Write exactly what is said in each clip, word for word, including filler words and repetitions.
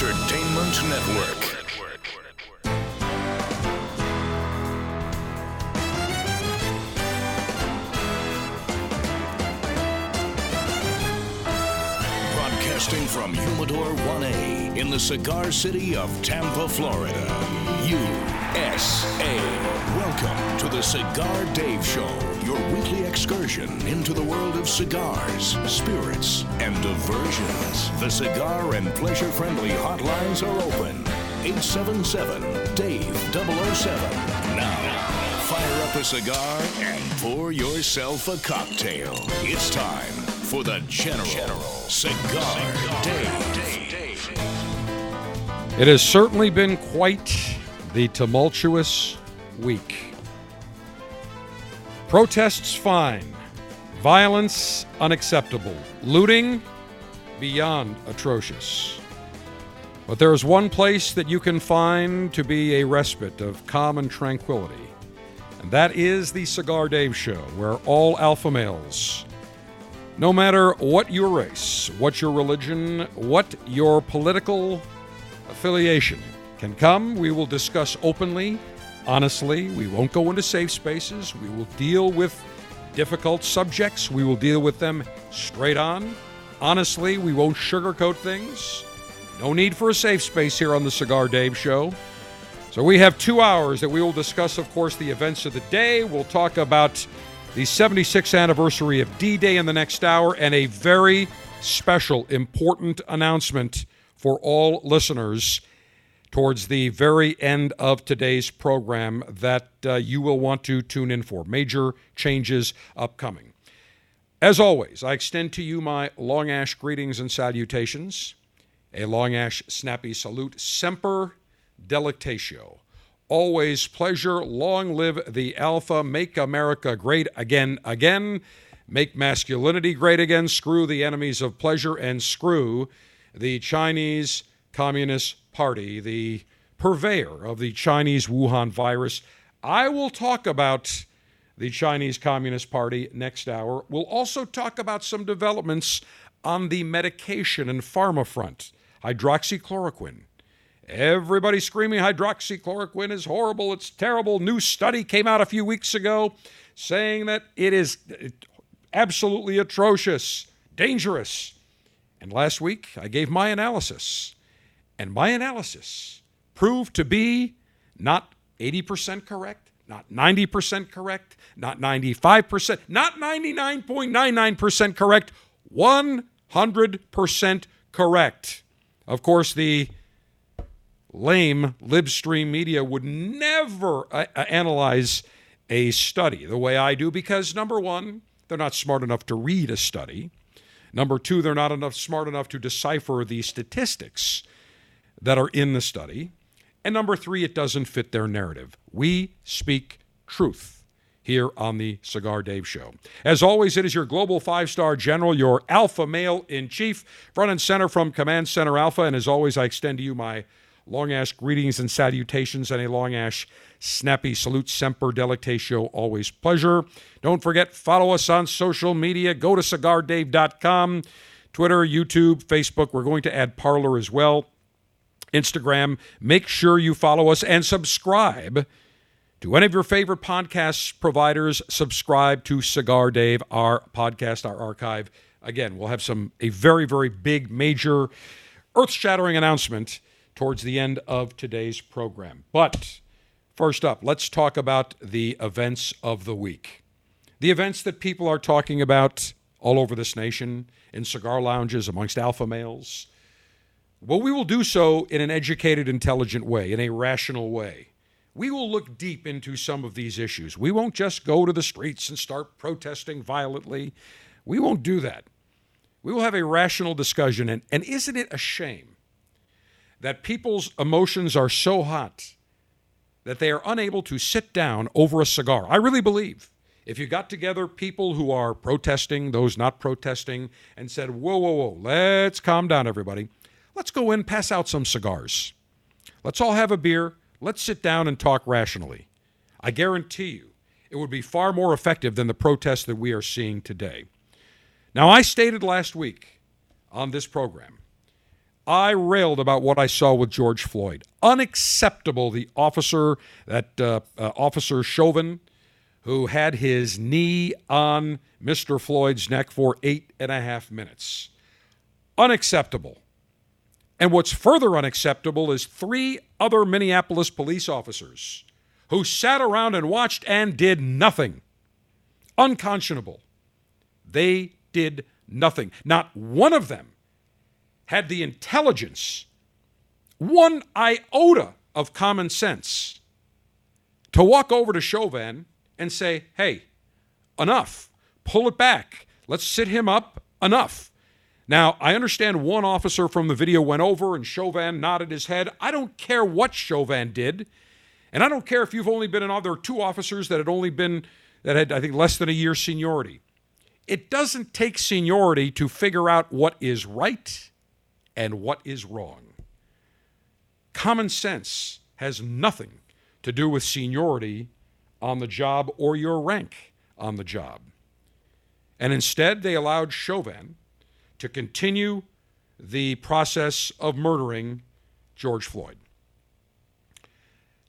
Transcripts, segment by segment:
Entertainment Network. Broadcasting from Humidor one A in the cigar city of Tampa, Florida, U S A. Welcome to the Cigar Dave Show, your weekly excursion into the world of cigars, spirits, and diversions. The cigar and pleasure-friendly hotlines are open. eight seven seven, D A V E, double oh seven. Now, fire up a cigar and pour yourself a cocktail. It's time for the General, General Cigar, Cigar Dave. Dave. Dave. It has certainly been quite the tumultuous week. Protests fine, violence unacceptable, looting beyond atrocious. But there is one place that you can find to be a respite of calm and tranquility, and that is the Cigar Dave Show, where all alpha males, no matter what your race, what your religion, what your political affiliation, can come. We will discuss openly, honestly. We won't go into safe spaces. We will deal with difficult subjects. We will deal with them straight on. Honestly, we won't sugarcoat things. No need for a safe space here on the Cigar Dave Show. So we have two hours that we will discuss, of course, the events of the day. We'll talk about the seventy-sixth anniversary of D-Day in the next hour, and a very special, important announcement for all listeners towards the very end of today's program that uh, you will want to tune in for. Major changes upcoming. As always, I extend to you my Long Ash greetings and salutations, a Long Ash snappy salute, semper delectatio. Always pleasure, long live the alpha, make America great again, again, make masculinity great again, screw the enemies of pleasure, and screw the Chinese Communist Party, the purveyor of the Chinese Wuhan virus. I will talk about the Chinese Communist Party next hour. We'll also talk about some developments on the medication and pharma front, hydroxychloroquine. Everybody screaming hydroxychloroquine is horrible, it's terrible. New study came out a few weeks ago saying that it is absolutely atrocious, dangerous. And last week, I gave my analysis. And my analysis proved to be not eighty percent correct, not ninety percent correct, not ninety-five percent, not ninety-nine point nine nine percent correct, one hundred percent correct. Of course, the lame libstream media would never uh, analyze a study the way I do because, number one, they're not smart enough to read a study. Number two, they're not enough smart enough to decipher the statistics that are in the study. And number three, it doesn't fit their narrative. We speak truth here on the Cigar Dave Show. As always, it is your global five-star general, your alpha male in chief, front and center from Command Center Alpha. And as always, I extend to you my Long Ash greetings and salutations and a Long Ash snappy salute, semper delectatio, always pleasure. Don't forget, follow us on social media. Go to cigar dave dot com, Twitter, YouTube, Facebook. We're going to add Parler as well. Instagram. Make sure you follow us and subscribe to any of your favorite podcast providers. Subscribe to Cigar Dave, our podcast, our archive. Again, we'll have some a very, very big, major, earth-shattering announcement towards the end of today's program. But first up, let's talk about the events of the week. The events that people are talking about all over this nation, in cigar lounges, amongst alpha males. Well, we will do so in an educated, intelligent way, in a rational way. We will look deep into some of these issues. We won't just go to the streets and start protesting violently. We won't do that. We will have a rational discussion. And, and isn't it a shame that people's emotions are so hot that they are unable to sit down over a cigar? I really believe if you got together people who are protesting, those not protesting, and said, whoa, whoa, whoa, let's calm down, everybody. Let's go in, pass out some cigars. Let's all have a beer. Let's sit down and talk rationally. I guarantee you it would be far more effective than the protests that we are seeing today. Now, I stated last week on this program, I railed about what I saw with George Floyd. Unacceptable, the officer, that uh, uh, Officer Chauvin, who had his knee on Mister Floyd's neck for eight and a half minutes. Unacceptable. And what's further unacceptable is three other Minneapolis police officers who sat around and watched and did nothing. Unconscionable. They did nothing. Not one of them had the intelligence, one iota of common sense, to walk over to Chauvin and say, hey, enough, pull it back, let's sit him up, enough. Now, I understand one officer from the video went over and Chauvin nodded his head. I don't care what Chauvin did, and I don't care if you've only been in, there were two officers that had only been, that had, I think, less than a year seniority. It doesn't take seniority to figure out what is right and what is wrong. Common sense has nothing to do with seniority on the job or your rank on the job. And instead, they allowed Chauvin to continue the process of murdering George Floyd.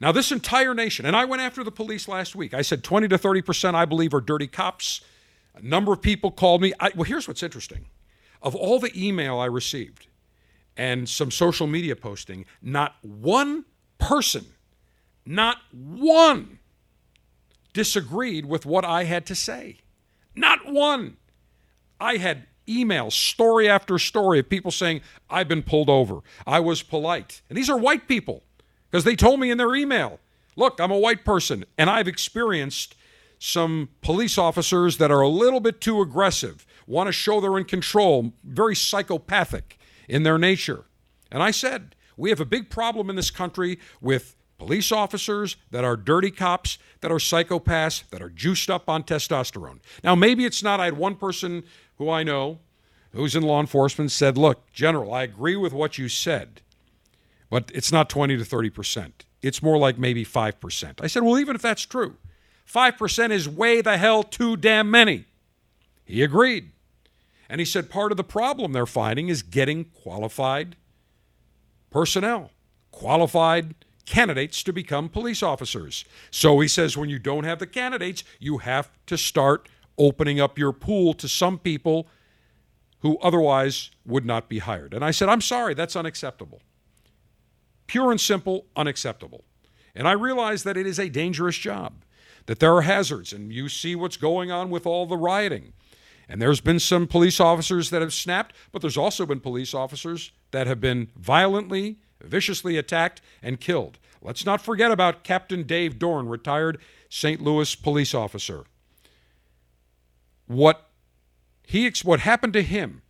Now, this entire nation, and I went after the police last week. I said twenty to thirty percent, I believe, are dirty cops. A number of people called me. I, well, here's what's interesting. Of all the email I received, and some social media posting, not one person, not one disagreed with what I had to say. Not one. I had email, story after story, of people saying, I've been pulled over. I was polite. And these are white people, because they told me in their email, look, I'm a white person, and I've experienced some police officers that are a little bit too aggressive, want to show they're in control, very psychopathic in their nature. And I said, we have a big problem in this country with police officers that are dirty cops, that are psychopaths, that are juiced up on testosterone. Now, maybe it's not. I had one person who I know who's in law enforcement said, look, General, I agree with what you said, but it's not twenty to thirty percent. It's more like maybe five percent. I said, well, even if that's true, five percent is way the hell too damn many. He agreed. And he said part of the problem they're finding is getting qualified personnel, qualified candidates to become police officers. So he says when you don't have the candidates, you have to start opening up your pool to some people who otherwise would not be hired. And I said, I'm sorry, that's unacceptable. Pure and simple, unacceptable. And I realize that it is a dangerous job, that there are hazards, and you see what's going on with all the rioting. And there's been some police officers that have snapped, but there's also been police officers that have been violently, viciously attacked and killed. Let's not forget about Captain Dave Dorn, retired Saint Louis police officer. What he, what happened to him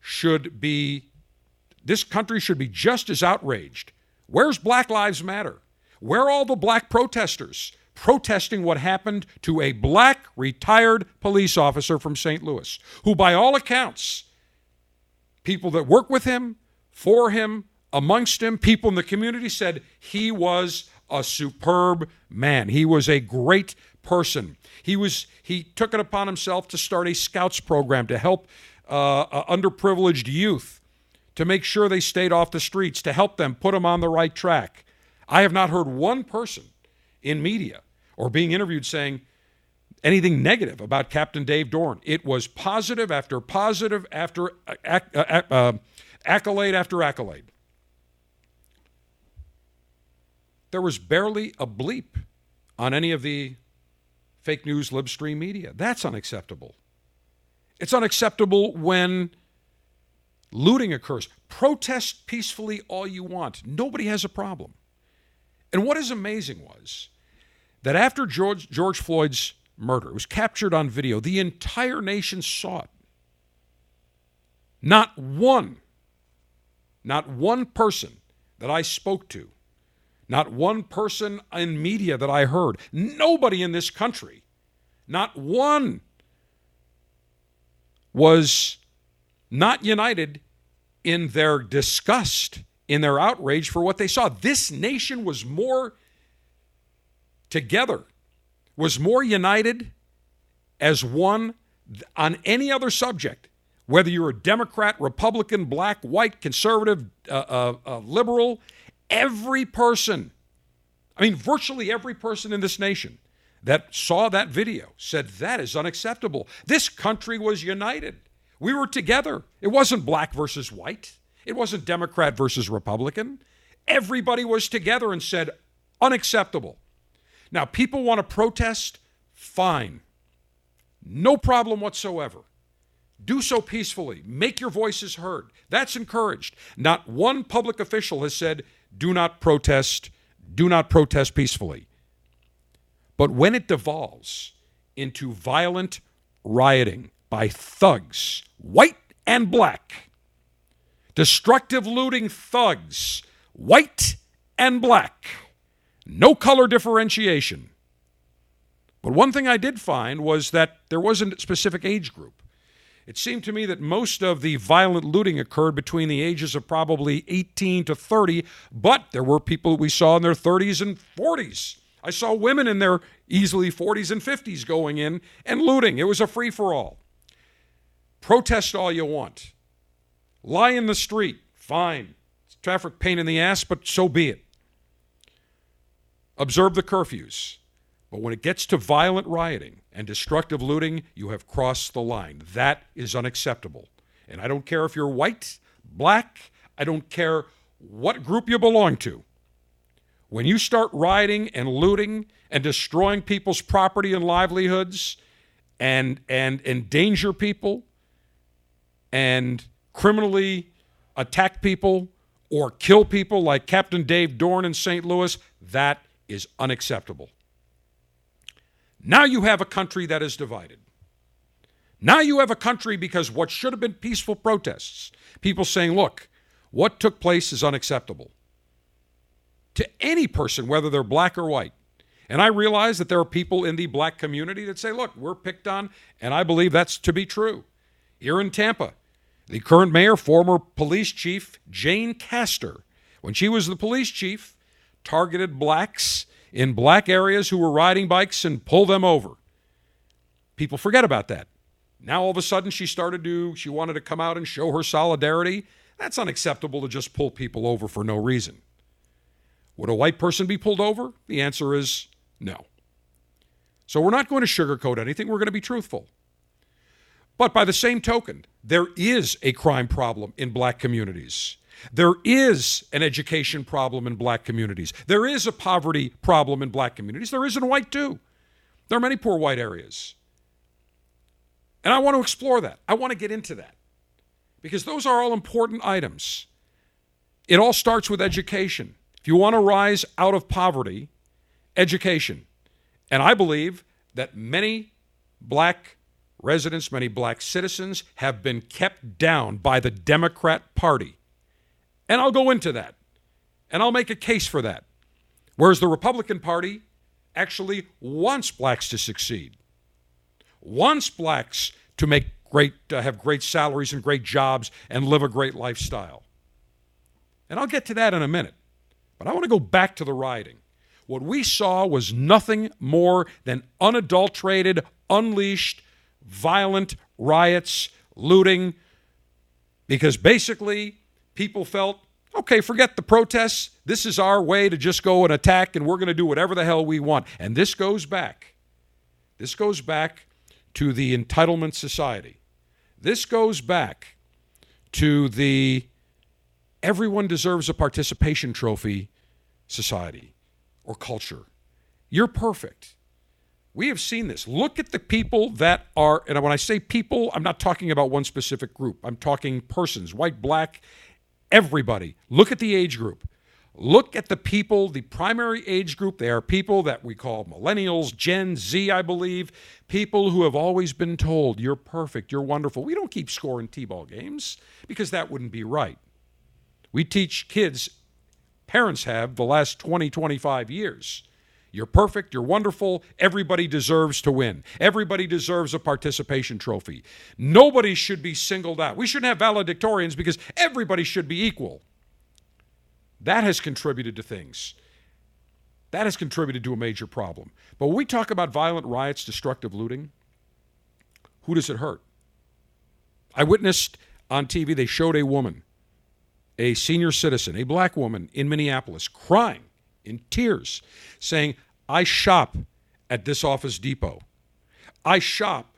should be, this country should be just as outraged. Where's Black Lives Matter? Where are all the black protesters protesting what happened to a black retired police officer from Saint Louis, who by all accounts, people that work with him, for him, amongst him, people in the community said he was a superb man. He was a great person. He was. He took it upon himself to start a scouts program to help uh, uh, underprivileged youth, to make sure they stayed off the streets, to help them, put them on the right track. I have not heard one person in media or being interviewed saying anything negative about Captain Dave Dorn. It was positive after positive after uh, uh, uh, accolade after accolade. There was barely a bleep on any of the fake news libstream media. That's unacceptable. It's unacceptable when looting occurs. Protest peacefully all you want. Nobody has a problem. And what is amazing was that after George, George Floyd's murder, it was captured on video, the entire nation saw it. Not one, not one person that I spoke to, not one person in media that I heard, nobody in this country, not one was not united in their disgust, in their outrage for what they saw. This nation was more together, was more united as one on any other subject whether you're a Democrat, Republican, black, white, conservative, uh, uh, uh, liberal, every person, I mean, virtually every person in this nation that saw that video said, that is unacceptable. This country was united. We were together. It wasn't black versus white. It wasn't Democrat versus Republican. Everybody was together and said, unacceptable. Now, people want to protest? Fine. No problem whatsoever. Do so peacefully. Make your voices heard. That's encouraged. Not one public official has said, do not protest. Do not protest peacefully. But when it devolves into violent rioting by thugs, white and black, destructive looting thugs, white and black, no color differentiation. But one thing I did find was that there wasn't a specific age group. It seemed to me that most of the violent looting occurred between the ages of probably eighteen to thirty, but there were people we saw in their thirties and forties. I saw women in their easily forties and fifties going in and looting. It was a free-for-all. Protest all you want. Lie in the street. Fine. It's traffic pain in the ass, but so be it. Observe the curfews. But when it gets to violent rioting and destructive looting, you have crossed the line. That is unacceptable. And I don't care if you're white, black, I don't care what group you belong to. When you start rioting and looting and destroying people's property and livelihoods and, and endanger people and criminally attack people or kill people like Captain Dave Dorn in Saint Louis, that is unacceptable. Now you have a country that is divided. Now you have a country because what should have been peaceful protests, people saying, look, what took place is unacceptable to any person, whether they're black or white. And I realize that there are people in the black community that say, look, we're picked on, and I believe that's to be true. Here in Tampa, the current mayor, former police chief, Jane Castor, when she was the police chief, targeted blacks in black areas who were riding bikes and pull them over. People forget about that. Now all of a sudden she started to, she wanted to come out and show her solidarity. That's unacceptable to just pull people over for no reason. Would a white person be pulled over? The answer is no. So we're not going to sugarcoat anything. We're going to be truthful. But by the same token, there is a crime problem in black communities. There is an education problem in black communities. There is a poverty problem in black communities. There is in white, too. There are many poor white areas. And I want to explore that. I want to get into that because those are all important items. It all starts with education. If you want to rise out of poverty, education. And I believe that many black residents, many black citizens have been kept down by the Democrat Party. And I'll go into that, and I'll make a case for that. Whereas the Republican Party actually wants blacks to succeed, wants blacks to make great, uh, have great salaries and great jobs and live a great lifestyle. And I'll get to that in a minute. But I want to go back to the rioting. What we saw was nothing more than unadulterated, unleashed, violent riots, looting, because basically people felt, okay, forget the protests. This is our way to just go and attack, and we're going to do whatever the hell we want. And this goes back. This goes back to the entitlement society. This goes back to the everyone deserves a participation trophy society or culture. You're perfect. We have seen this. Look at the people that are, and when I say people, I'm not talking about one specific group. I'm talking persons, white, black, everybody. Look at the age group. Look at the people, the primary age group. They are people that we call millennials, Gen Z, I believe, people who have always been told, you're perfect, you're wonderful. We don't keep scoring T-ball games because that wouldn't be right. We teach kids, parents have the last twenty, twenty-five years. You're perfect, you're wonderful, everybody deserves to win. Everybody deserves a participation trophy. Nobody should be singled out. We shouldn't have valedictorians because everybody should be equal. That has contributed to things. That has contributed to a major problem. But when we talk about violent riots, destructive looting, who does it hurt? I witnessed on T V, they showed a woman, a senior citizen, a black woman in Minneapolis, crying in tears, saying, I shop at this Office Depot. I shop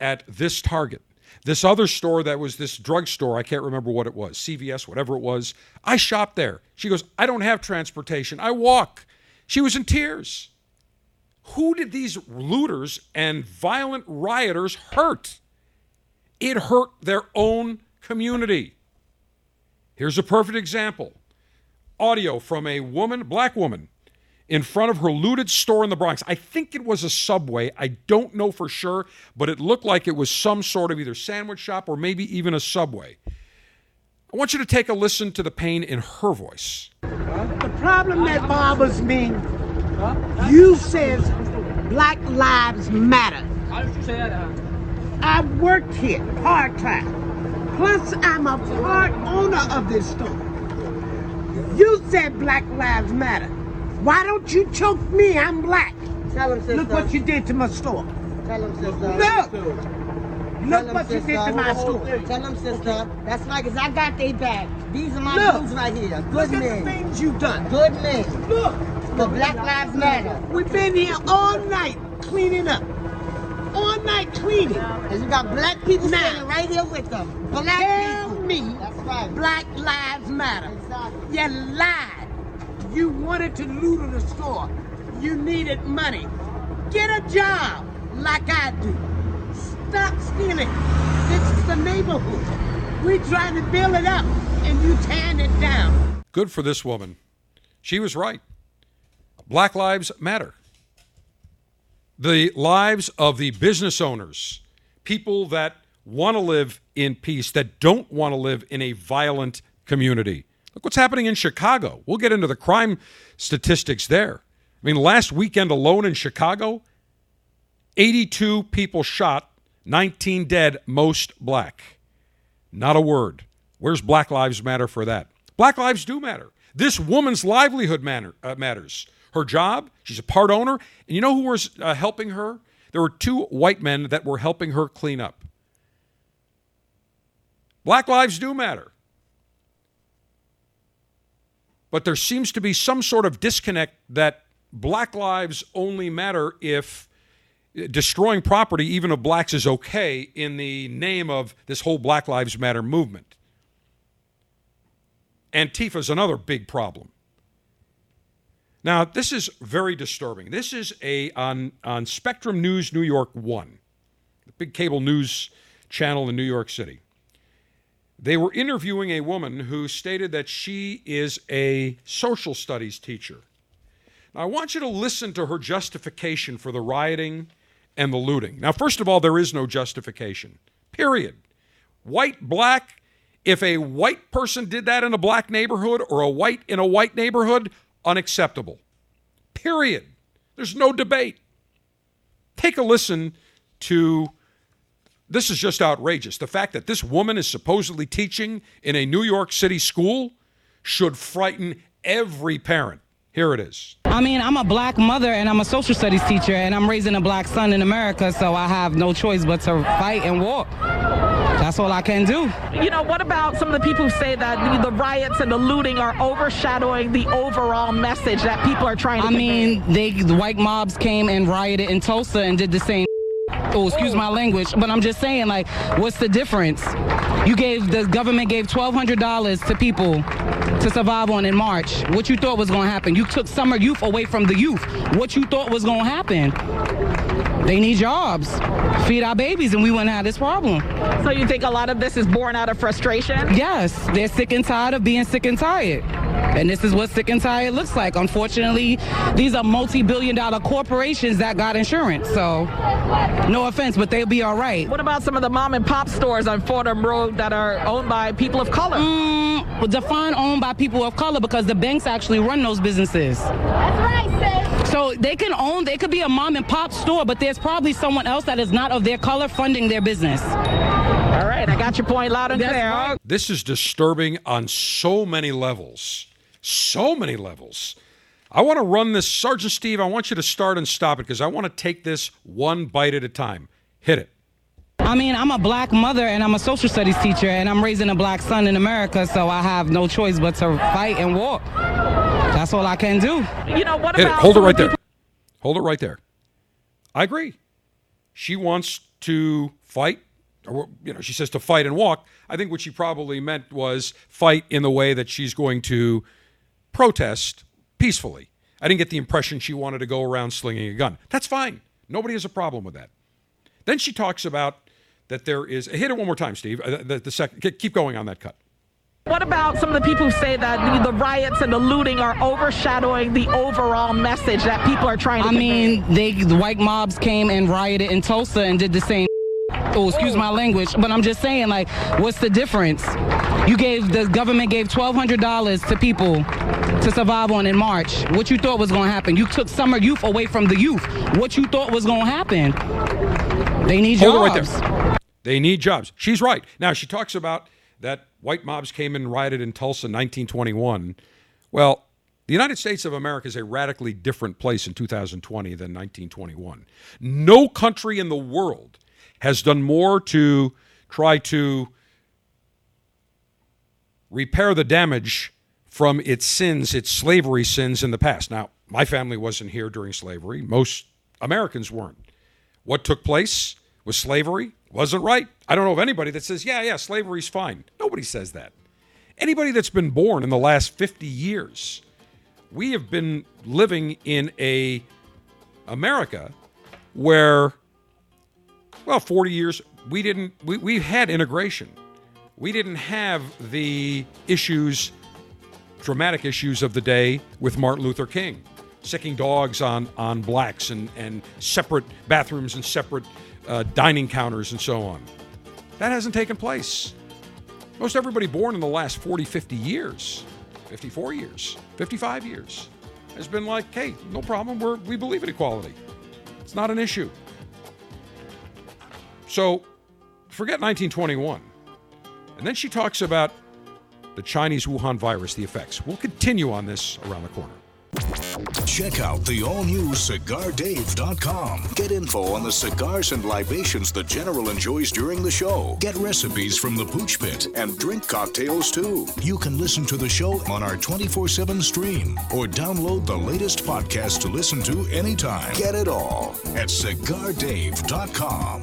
at this Target. This other store that was this drugstore, I can't remember what it was, C V S, whatever it was. I shopped there. She goes, I don't have transportation. I walk. She was in tears. Who did these looters and violent rioters hurt? It hurt their own community. Here's a perfect example. Audio from a woman, black woman, in front of her looted store in the Bronx. I think it was a Subway. I don't know for sure, but it looked like it was some sort of either sandwich shop or maybe even a Subway. I want you to take a listen to the pain in her voice. The problem that bothers me, you says Black Lives Matter. I worked here part-time. Plus, I'm a part owner of this store. You said Black Lives Matter. Why don't you choke me? I'm black. Tell him, sister. Look what you did to my store. Tell him, sister. Look. Look him, what sister. You did to my store. Tell him, sister. Okay. That's right, because I got they back. These are my look. Dudes right here. Good look men. Look at the things you done. Good men. Look. The Black Lives Matter. We've been here all night cleaning up. All night cleaning. And you got black people now, standing right here with them. Black tell people. Me that's right. Black Lives Matter. Exactly. You lied. You wanted to loot the store. You needed money. Get a job like I do. Stop stealing. This is the neighborhood. We're trying to build it up, and you tearing it down. Good for this woman. She was right. Black lives matter. The lives of the business owners, people that want to live in peace, that don't want to live in a violent community. Look what's happening in Chicago. We'll get into the crime statistics there. I mean, last weekend alone in Chicago, eighty-two people shot, nineteen dead, most black. Not a word. Where's Black Lives Matter for that? Black lives do matter. This woman's livelihood matter, uh, matters. Her job, she's a part owner. And you know who was uh, helping her? There were two white men that were helping her clean up. Black lives do matter. But there seems to be some sort of disconnect that black lives only matter if destroying property, even of blacks, is okay in the name of this whole Black Lives Matter movement. Antifa is another big problem. Now, this is very disturbing. This is a on, on Spectrum News New York one, the big cable news channel in New York City. They were interviewing a woman who stated that she is a social studies teacher. Now, I want you to listen to her justification for the rioting and the looting. Now, first of all, there is no justification, period. White, black, if a white person did that in a black neighborhood or a white in a white neighborhood, unacceptable, period. There's no debate. Take a listen to... This is just outrageous. The fact that this woman is supposedly teaching in a New York City school should frighten every parent. Here it is. I mean, I'm a black mother and I'm a social studies teacher and I'm raising a black son in America, so I have no choice but to fight and walk. That's all I can do. You know, what about some of the people who say that the riots and the looting are overshadowing the overall message that people are trying to I mean, they, the white mobs came and rioted in Tulsa and did the same. Oh, excuse my language, but I'm just saying, like, what's the difference? You gave, the government gave twelve hundred dollars to people to survive on in March. What you thought was going to happen? You took summer youth away from the youth. What you thought was going to happen? They need jobs. Feed our babies, and we wouldn't have this problem. So you think a lot of this is born out of frustration? Yes. They're sick and tired of being sick and tired. And this is what sick and tired looks like. Unfortunately, these are multi-billion dollar corporations that got insurance. So no offense, but they'll be all right. What about some of the mom and pop stores on Fordham Road that are owned by people of color? Mm, well, define owned by people of color because the banks actually run those businesses. That's right, sis. So they can own, they could be a mom and pop store, but there's probably someone else that is not of their color funding their business. All right, I got your point loud and clear. Right. This is disturbing on so many levels. So many levels. I want to run this. Sergeant Steve, I want you to start and stop it because I want to take this one bite at a time. Hit it. I mean, I'm a black mother and I'm a social studies teacher and I'm raising a black son in America, so I have no choice but to fight and walk. That's all I can do. You know what? Hit about it. Hold it right there. Hold it right there. I agree. She wants to fight, or, you know, she says to fight and walk. I think what she probably meant was fight in the way that she's going to protest peacefully. I didn't get the impression she wanted to go around slinging a gun. That's fine. Nobody has a problem with that. Then she talks about that there is... Hit it one more time, Steve. The, the, the second, keep going on that cut. What about some of the people who say that the, the riots and the looting are overshadowing the overall message that people are trying to... I mean, they, the white mobs came and rioted in Tulsa and did the same... Oh, excuse my language, but I'm just saying, like, what's the difference? You gave, the government gave twelve hundred dollars to people to survive on in March. What you thought was going to happen? You took summer youth away from the youth. What you thought was going to happen? They need jobs. Hold it right there. They need jobs. She's right. Now, she talks about that white mobs came and rioted in Tulsa in nineteen twenty-one. Well, the United States of America is a radically different place in two thousand twenty than nineteen twenty-one. No country in the world has done more to try to repair the damage from its sins, its slavery sins in the past. Now, my family wasn't here during slavery. Most Americans weren't. What took place was slavery. Wasn't right. I don't know of anybody that says, yeah, yeah, slavery's fine. Nobody says that. Anybody that's been born in the last fifty years, we have been living in a America where... Well, forty years, we didn't, we, we had integration. We didn't have the issues, dramatic issues of the day with Martin Luther King, sicking dogs on, on blacks and, and separate bathrooms and separate uh, dining counters and so on. That hasn't taken place. Most everybody born in the last forty, fifty years, fifty-four years, fifty-five years, has been like, hey, no problem, we're, we believe in equality. It's not an issue. So forget nineteen twenty-one. And then she talks about the Chinese Wuhan virus, the effects. We'll continue on this around the corner. Check out the all-new Cigar Dave dot com. Get info on the cigars and libations the General enjoys during the show. Get recipes from the Pooch Pit and drink cocktails, too. You can listen to the show on our twenty-four seven stream or download the latest podcast to listen to anytime. Get it all at Cigar Dave dot com.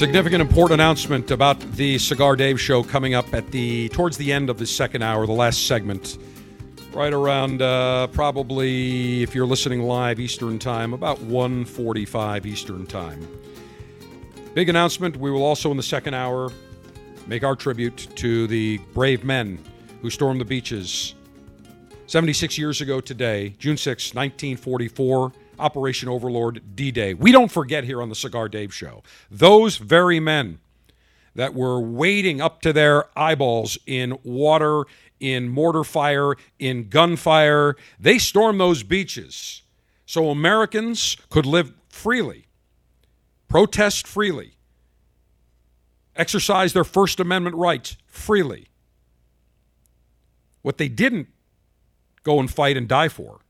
Significant important announcement about the Cigar Dave show coming up at the towards the end of the second hour, the last segment, right around uh, probably, if you're listening live Eastern time, about one forty-five Eastern time. Big announcement. We will also in the second hour make our tribute to the brave men who stormed the beaches seventy-six years ago today, June sixth, nineteen forty-four. Operation Overlord, D-Day. We don't forget here on the Cigar Dave show. Those very men that were wading up to their eyeballs in water, in mortar fire, in gunfire. They stormed those beaches so Americans could live freely, protest freely, exercise their First Amendment rights freely. What they didn't go and fight and die for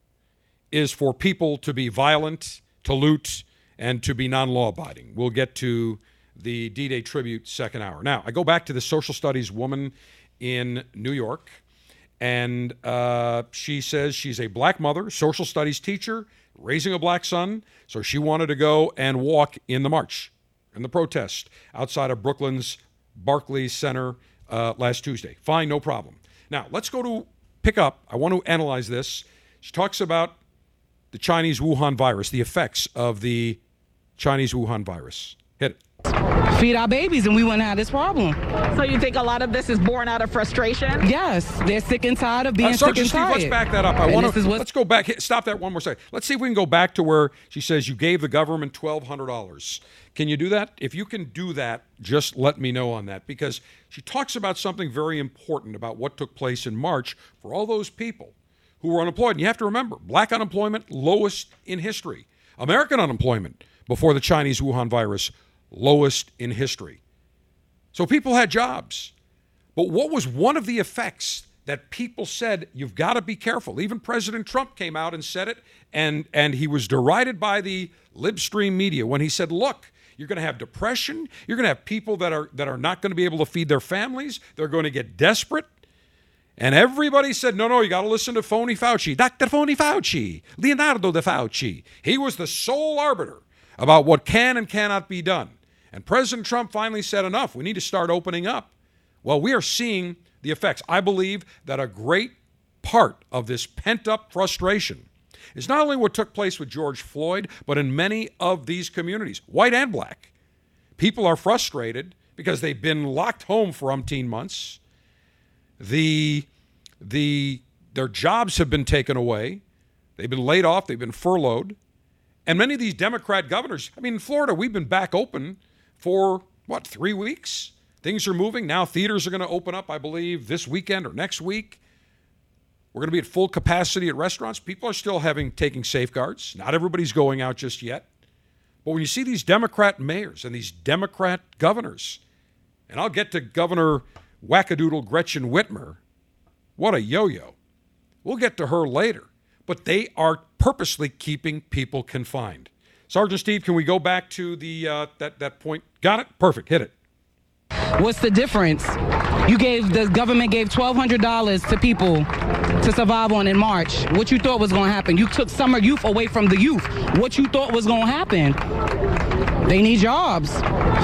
is for people to be violent, to loot, and to be non-law-abiding. We'll get to the D-Day tribute second hour. Now, I go back to the social studies woman in New York, and uh, she says she's a black mother, social studies teacher, raising a black son, so she wanted to go and walk in the march, in the protest, outside of Brooklyn's Barclays Center uh, last Tuesday. Fine, no problem. Now, let's go to pick up. I want to analyze this. She talks about the Chinese Wuhan virus, the effects of the Chinese Wuhan virus. Hit it. Feed our babies and we wouldn't have this problem. So you think a lot of this is born out of frustration? Yes. They're sick and tired of being uh, sick and Steve, tired. Let's back that up. I want to, let's go back. Stop that one more second. Let's see if we can go back to where she says you gave the government twelve hundred dollars. Can you do that? If you can do that, just let me know on that, because she talks about something very important about what took place in March for all those people who were unemployed. And you have to remember, black unemployment, lowest in history. American unemployment before the Chinese Wuhan virus, lowest in history. So people had jobs. But what was one of the effects that people said, you've got to be careful? Even President Trump came out and said it, and, and he was derided by the libstream media when he said, look, you're going to have depression. You're going to have people that are, that are not going to be able to feed their families. They're going to get desperate. And everybody said, no, no, you got to listen to phony Fauci, Doctor Phony Fauci, Leonardo da Fauci. He was the sole arbiter about what can and cannot be done. And President Trump finally said, enough, we need to start opening up. Well, we are seeing the effects. I believe that a great part of this pent-up frustration is not only what took place with George Floyd, but in many of these communities, white and black. People are frustrated because they've been locked home for umpteen months. The, the, their jobs have been taken away. They've been laid off. They've been furloughed. And many of these Democrat governors, I mean, in Florida, we've been back open for, what, three weeks? Things are moving. Now theaters are going to open up, I believe, this weekend or next week. We're going to be at full capacity at restaurants. People are still having taking safeguards. Not everybody's going out just yet. But when you see these Democrat mayors and these Democrat governors, and I'll get to Governor Wackadoodle Gretchen Whitmer, what a yo-yo. We'll get to her later. But they are purposely keeping people confined. Sergeant Steve, can we go back to the uh, that, that point? Got it? Perfect. Hit it. What's the difference? You gave, the government gave twelve hundred dollars to people to survive on in March. What you thought was going to happen. You took summer youth away from the youth. What you thought was going to happen. They need jobs.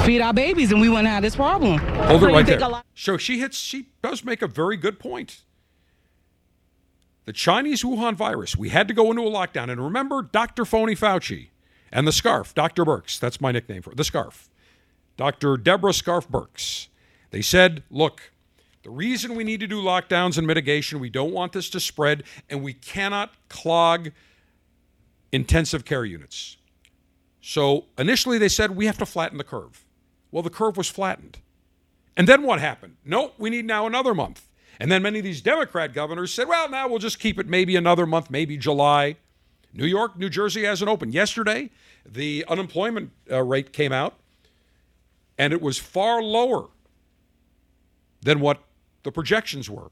Feed our babies and we wouldn't have this problem. Hold it right there. So she hits, she does make a very good point. The Chinese Wuhan virus, we had to go into a lockdown. And remember Doctor Phony Fauci and the scarf, Doctor Birx. That's my nickname for it, the scarf. Doctor Deborah Scarf Birx. They said, look, the reason we need to do lockdowns and mitigation, we don't want this to spread, and we cannot clog intensive care units. So initially they said, we have to flatten the curve. Well, the curve was flattened. And then what happened? No, we need now another month. And then many of these Democrat governors said, well, now we'll just keep it maybe another month, maybe July. New York, New Jersey hasn't opened. Yesterday, the unemployment uh, rate came out, and it was far lower than what the projections were.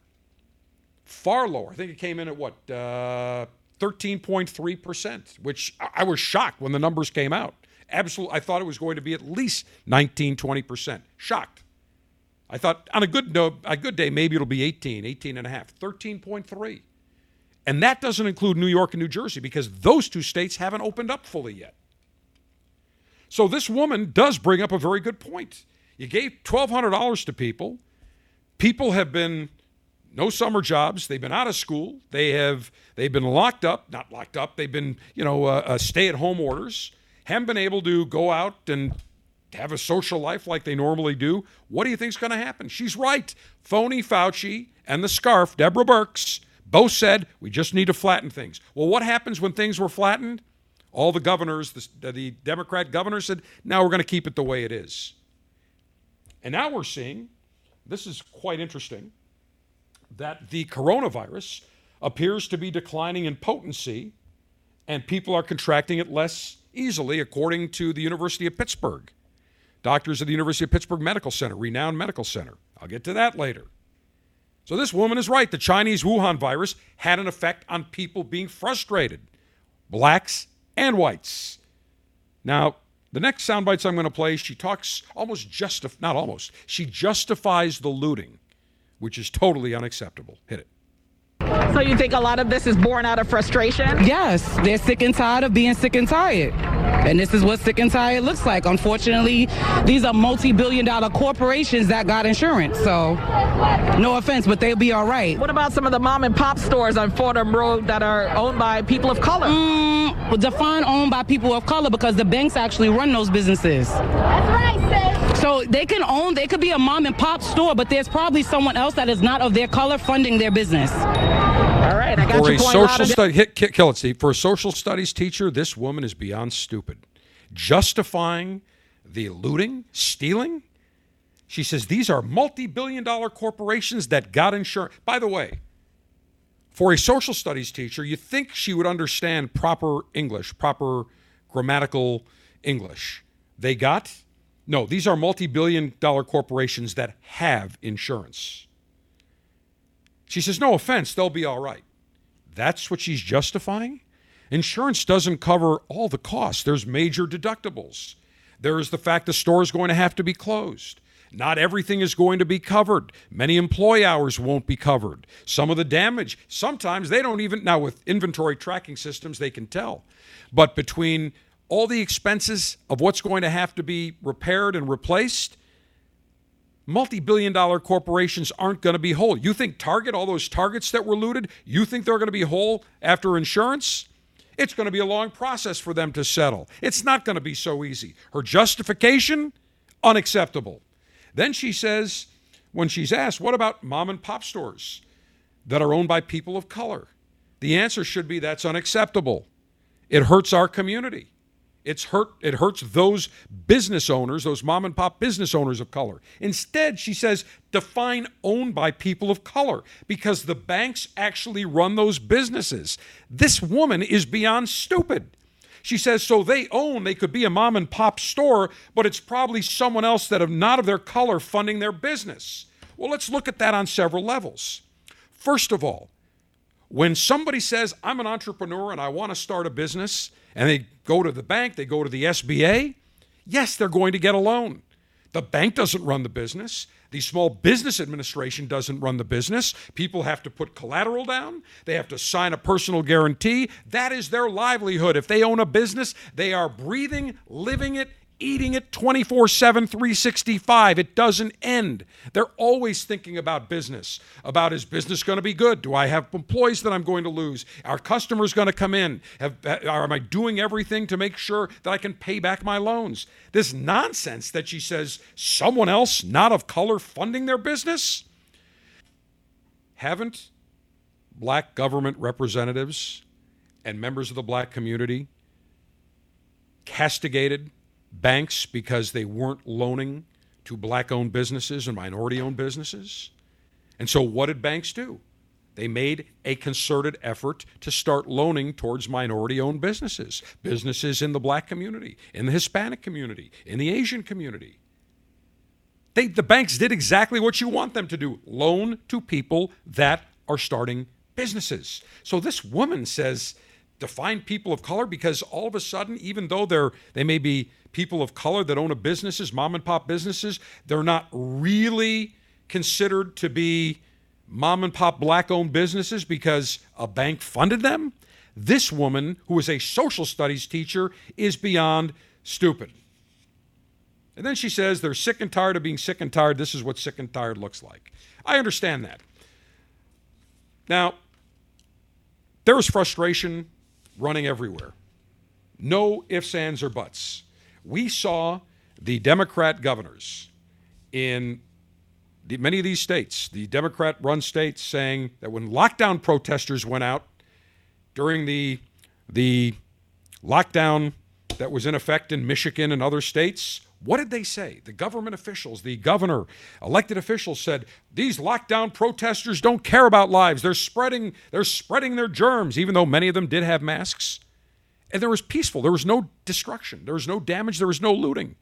Far lower. I think it came in at, what, uh, thirteen point three percent, which I was shocked when the numbers came out. Absolutely, I thought it was going to be at least nineteen, twenty percent. Shocked. I thought on a good, no, a good day, maybe it'll be eighteen, eighteen and a half, thirteen point three. And that doesn't include New York and New Jersey because those two states haven't opened up fully yet. So this woman does bring up a very good point. You gave twelve hundred dollars to people. People have been, no summer jobs. They've been out of school. They have, they've been locked up, not locked up. They've been, you know, uh, uh, stay-at-home orders. Haven't been able to go out and have a social life like they normally do. What do you think's going to happen? She's right. Phony Fauci and the scarf, Deborah Birx, both said we just need to flatten things. Well, what happens when things were flattened? All the governors, the, the Democrat governors said, now we're going to keep it the way it is. And now we're seeing, this is quite interesting, that the coronavirus appears to be declining in potency and people are contracting it less easily, according to the University of Pittsburgh. Doctors at the University of Pittsburgh Medical Center, renowned medical center. I'll get to that later. So this woman is right. The Chinese Wuhan virus had an effect on people being frustrated, blacks and whites. Now, the next sound bites I'm going to play, she talks almost justif- not almost, she justifies the looting, which is totally unacceptable. Hit it. So you think a lot of this is born out of frustration? Yes, they're sick and tired of being sick and tired. And this is what sick and tired looks like. Unfortunately, these are multi-billion dollar corporations that got insurance. So no offense, but they'll be all right. What about some of the mom and pop stores on Fordham Road that are owned by people of color? Mm, well, define owned by people of color, because the banks actually run those businesses. That's right, sis. So they can own, they could be a mom and pop store, but there's probably someone else that is not of their color funding their business. All right, I got for you a social study, hit, kill it, Steve. For a social studies teacher, this woman is beyond stupid. Justifying the looting, stealing. She says these are multi-billion dollar corporations that got insurance. By the way, for a social studies teacher, you'd think she would understand proper English, proper grammatical English. They got? No, these are multi-billion dollar corporations that have insurance. She says, no offense, they'll be all right. That's what she's justifying? Insurance doesn't cover all the costs. There's major deductibles. There is the fact the store is going to have to be closed. Not everything is going to be covered. Many employee hours won't be covered. Some of the damage, sometimes they don't even, now with inventory tracking systems, they can tell. But between all the expenses of what's going to have to be repaired and replaced, multi-billion dollar corporations aren't going to be whole. You think Target, all those Targets that were looted, you think they're going to be whole after insurance? It's going to be a long process for them to settle. It's not going to be so easy. Her justification, unacceptable. Then she says, when she's asked, what about mom and pop stores that are owned by people of color? The answer should be that's unacceptable. It hurts our community. It's hurt. It hurts those business owners, those mom and pop business owners of color. Instead, she says, define owned by people of color, because the banks actually run those businesses. This woman is beyond stupid. She says, so they own, they could be a mom and pop store, but it's probably someone else that are not of their color funding their business. Well, let's look at that on several levels. First of all, when somebody says, I'm an entrepreneur and I want to start a business, and they go to the bank, they go to the S B A, yes, they're going to get a loan. The bank doesn't run the business. The Small Business Administration doesn't run the business. People have to put collateral down. They have to sign a personal guarantee. That is their livelihood. If they own a business, they are breathing, living it, eating it twenty-four seven, three sixty-five. It doesn't end. They're always thinking about business, about is business going to be good? Do I have employees that I'm going to lose? Are customers going to come in? Have, are, am I doing everything to make sure that I can pay back my loans? This nonsense that she says someone else not of color funding their business? Haven't black government representatives and members of the black community castigated banks because they weren't loaning to black-owned businesses and minority-owned businesses? And so what did banks do? They made a concerted effort to start loaning towards minority-owned businesses, businesses in the black community, in the Hispanic community, in the Asian community. They, the banks did exactly what you want them to do, loan to people that are starting businesses. So this woman says, define people of color, because all of a sudden, even though they're they may be people of color that own a businesses, mom and pop businesses, they're not really considered to be mom and pop black-owned businesses because a bank funded them? This woman, who is a social studies teacher, is beyond stupid. And then she says they're sick and tired of being sick and tired. This is what sick and tired looks like. I understand that. Now, there is frustration running everywhere. No ifs, ands, or buts. We saw the Democrat governors in the, many of these states, the Democrat-run states, saying that when lockdown protesters went out during the, the lockdown that was in effect in Michigan and other states, What did they say? The government officials, the governor, elected officials said, these lockdown protesters don't care about lives. They're spreading, they're spreading their germs, even though many of them did have masks. And there was peaceful. There was no destruction. There was no damage. There was no looting.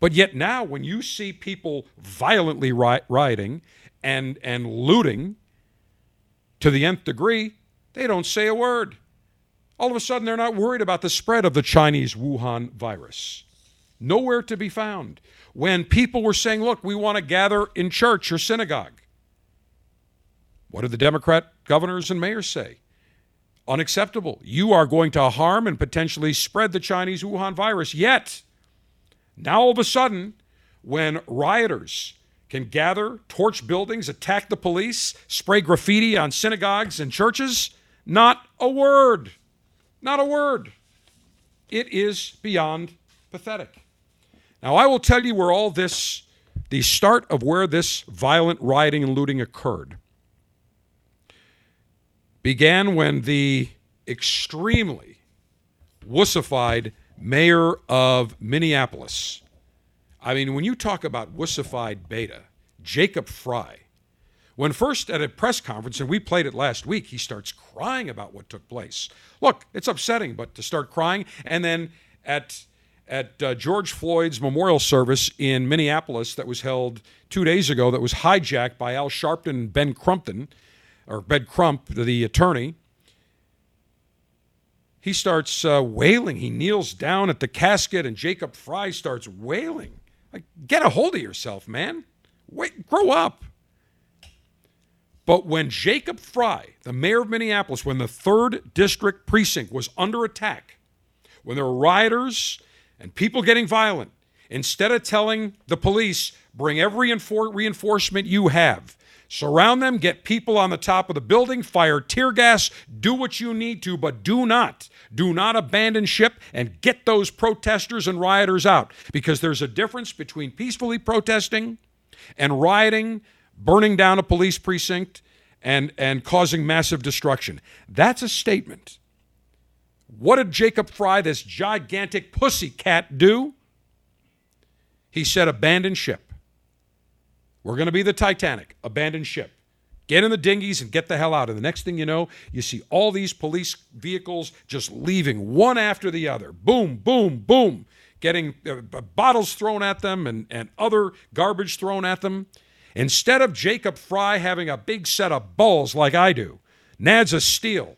But yet now, when you see people violently riot, rioting and, and looting to the nth degree, they don't say a word. All of a sudden, they're not worried about the spread of the Chinese Wuhan virus. Nowhere to be found. When people were saying, look, we want to gather in church or synagogue. What did the Democrat governors and mayors say? Unacceptable. You are going to harm and potentially spread the Chinese Wuhan virus. Yet, now all of a sudden, when rioters can gather, torch buildings, attack the police, spray graffiti on synagogues and churches, not a word. Not a word. It is beyond pathetic. Now, I will tell you where all this, the start of where this violent rioting and looting occurred, began when the extremely wussified mayor of Minneapolis, I mean, when you talk about wussified beta, Jacob Frey, when first at a press conference, and we played it last week, he starts crying about what took place. Look, it's upsetting, but to start crying, and then at At uh, George Floyd's memorial service in Minneapolis that was held two days ago, that was hijacked by Al Sharpton and Ben Crumpton, or Ben Crump, the attorney, he starts uh, wailing. He kneels down at the casket, and Jacob Frey starts wailing. Like, get a hold of yourself, man. Wait, grow up. But when Jacob Frey, the mayor of Minneapolis, when the third District Precinct was under attack, when there were rioters and people getting violent, instead of telling the police, bring every infor- reinforcement you have, surround them, get people on the top of the building, fire tear gas, do what you need to, but do not, do not abandon ship and get those protesters and rioters out, because there's a difference between peacefully protesting and rioting, burning down a police precinct, and, and causing massive destruction. That's a statement. What did Jacob Frey, this gigantic pussycat, do? He said, abandon ship. We're going to be the Titanic. Abandon ship. Get in the dinghies and get the hell out. And the next thing you know, you see all these police vehicles just leaving one after the other. Boom, boom, boom. Getting uh, bottles thrown at them and, and other garbage thrown at them. Instead of Jacob Frey having a big set of balls like I do, nads of steel,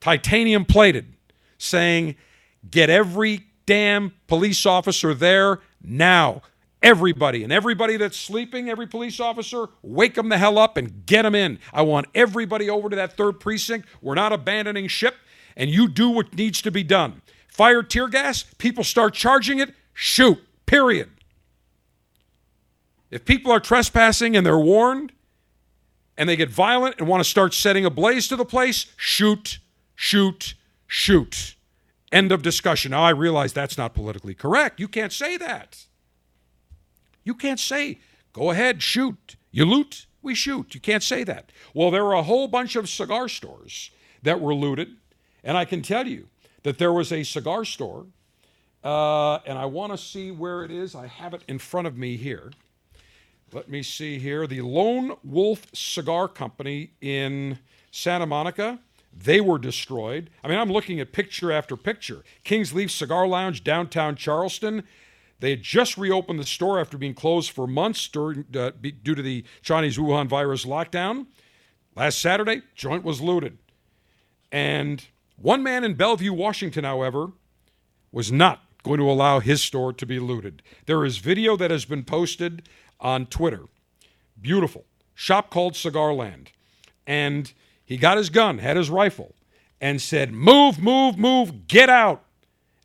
titanium plated, saying, get every damn police officer there now. Everybody, and everybody that's sleeping, every police officer, wake them the hell up and get them in. I want everybody over to that third precinct. We're not abandoning ship, and you do what needs to be done. Fire tear gas, people start charging it, shoot, period. If people are trespassing and they're warned, and they get violent and want to start setting ablaze to the place, shoot. Shoot, shoot. End of discussion. Now, I realize that's not politically correct. You can't say that. You can't say, go ahead, shoot. You loot, we shoot. You can't say that. Well, there were a whole bunch of cigar stores that were looted, and I can tell you that there was a cigar store, uh, and I want to see where it is. I have it in front of me here. Let me see here. The Lone Wolf Cigar Company in Santa Monica. They were destroyed. I mean, I'm looking at picture after picture. King's Leaf Cigar Lounge, downtown Charleston. They had just reopened the store after being closed for months during, uh, due to the Chinese Wuhan virus lockdown. Last Saturday, joint was looted. And one man in Bellevue, Washington, however, was not going to allow his store to be looted. There is video that has been posted on Twitter. Beautiful. Shop called Cigarland. And he got his gun, had his rifle, and said, move, move, move, get out.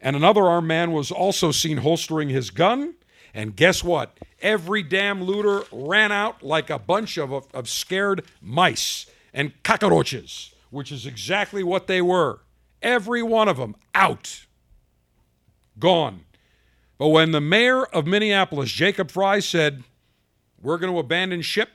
And another armed man was also seen holstering his gun. And guess what? Every damn looter ran out like a bunch of, of, of scared mice and cockroaches, which is exactly what they were. Every one of them out. Gone. But when the mayor of Minneapolis, Jacob Frey, said, we're going to abandon ship,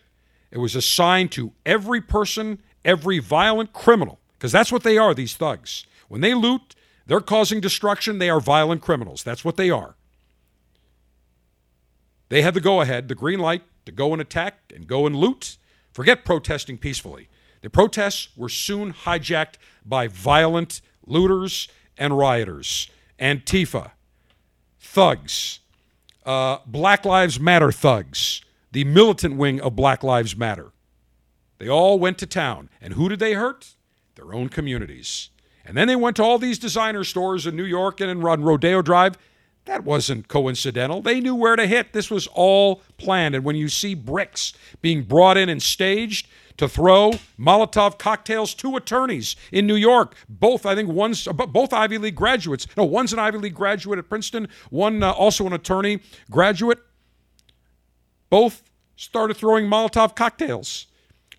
it was a sign to every person, every violent criminal, because that's what they are, these thugs. When they loot, they're causing destruction. They are violent criminals. That's what they are. They had the go-ahead, the green light, to go and attack and go and loot. Forget protesting peacefully. The protests were soon hijacked by violent looters and rioters, Antifa, thugs, uh, Black Lives Matter thugs, the militant wing of Black Lives Matter. They all went to town. And who did they hurt? Their own communities. And then they went to all these designer stores in New York and on Rodeo Drive. That wasn't coincidental. They knew where to hit. This was all planned. And when you see bricks being brought in and staged to throw Molotov cocktails, two attorneys in New York, both, I think, one's both Ivy League graduates. No, one's an Ivy League graduate at Princeton, one uh, also an attorney graduate. Both started throwing Molotov cocktails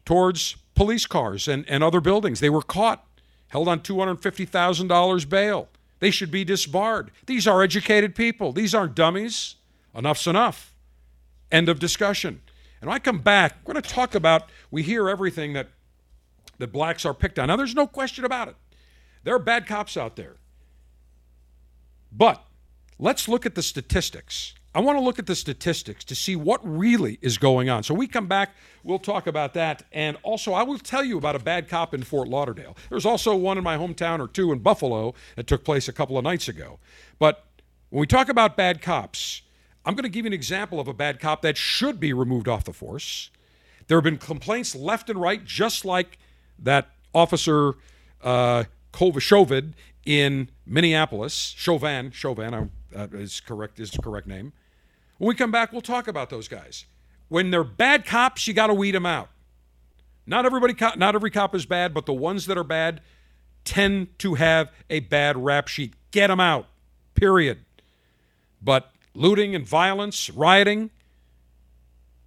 towards police cars and, and other buildings. They were caught, held on two hundred fifty thousand dollars bail. They should be disbarred. These are educated people. These aren't dummies. Enough's enough. End of discussion. And when I come back, we're going to talk about, we hear everything that, that blacks are picked on. Now, there's no question about it. There are bad cops out there. But let's look at the statistics. I want to look at the statistics to see what really is going on. So we come back, we'll talk about that. And also, I will tell you about a bad cop in Fort Lauderdale. There's also one in my hometown or two in Buffalo that took place a couple of nights ago. But when we talk about bad cops, I'm going to give you an example of a bad cop that should be removed off the force. There have been complaints left and right, just like that officer uh, Chauvin in Minneapolis. Chauvin, Chauvin, I, uh, is correct, is the correct name. When we come back, we'll talk about those guys. When they're bad cops, you got to weed them out. Not everybody, not every cop is bad, but the ones that are bad tend to have a bad rap sheet. Get them out, period. But looting and violence, rioting,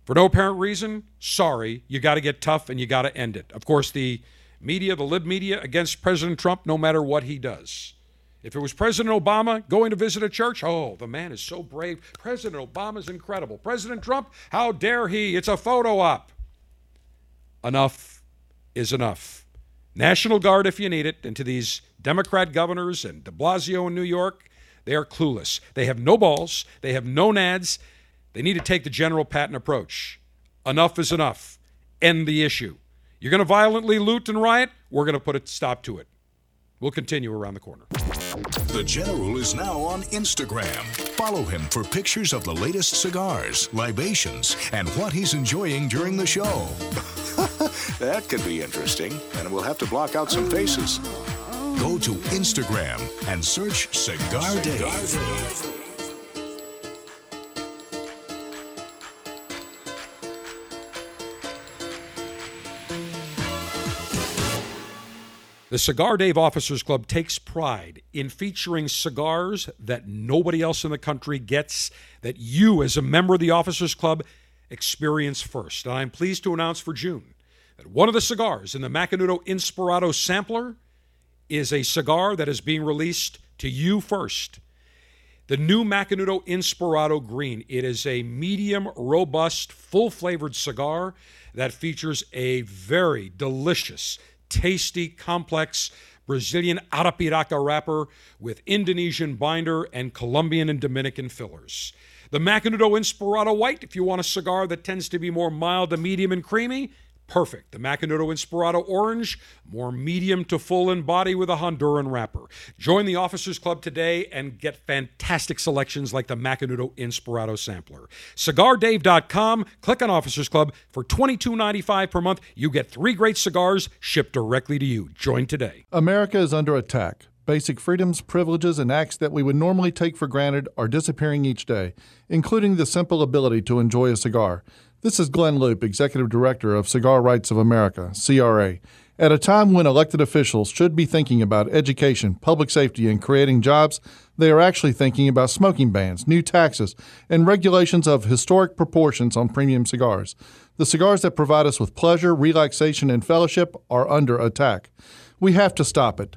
for no apparent reason, sorry, you got to get tough and you got to end it. Of course, the media, the lib media, against President Trump, no matter what he does. If it was President Obama going to visit a church, oh, the man is so brave. President Obama's incredible. President Trump, how dare he? It's a photo op. Enough is enough. National Guard if you need it. And to these Democrat governors and de Blasio in New York, they are clueless. They have no balls. They have no nads. They need to take the General Patton approach. Enough is enough. End the issue. You're going to violently loot and riot? We're going to put a stop to it. We'll continue around the corner. The General is now on Instagram. Follow him for pictures of the latest cigars, libations, and what he's enjoying during the show. That could be interesting, and we'll have to block out some faces. Go to Instagram and search Cigar Dave. The Cigar Dave Officers Club takes pride in featuring cigars that nobody else in the country gets, that you as a member of the Officers Club experience first. And I'm pleased to announce for June that one of the cigars in the Macanudo Inspirado sampler is a cigar that is being released to you first. The new Macanudo Inspirado Green. It is a medium, robust, full-flavored cigar that features a very delicious, tasty, complex Brazilian Arapiraca wrapper with Indonesian binder and Colombian and Dominican fillers. The Macanudo Inspirado White, if you want a cigar that tends to be more mild to medium and creamy, perfect. The Macanudo Inspirado Orange, more medium to full in body with a Honduran wrapper. Join the Officers Club today and get fantastic selections like the Macanudo Inspirado Sampler. Cigar Dave dot com. Click on Officers Club. For twenty-two dollars and ninety-five cents per month, you get three great cigars shipped directly to you. Join today. America is under attack. Basic freedoms, privileges, and acts that we would normally take for granted are disappearing each day, including the simple ability to enjoy a cigar. This is Glenn Loop, Executive Director of Cigar Rights of America, C R A. At a time when elected officials should be thinking about education, public safety, and creating jobs, they are actually thinking about smoking bans, new taxes, and regulations of historic proportions on premium cigars. The cigars that provide us with pleasure, relaxation, and fellowship are under attack. We have to stop it.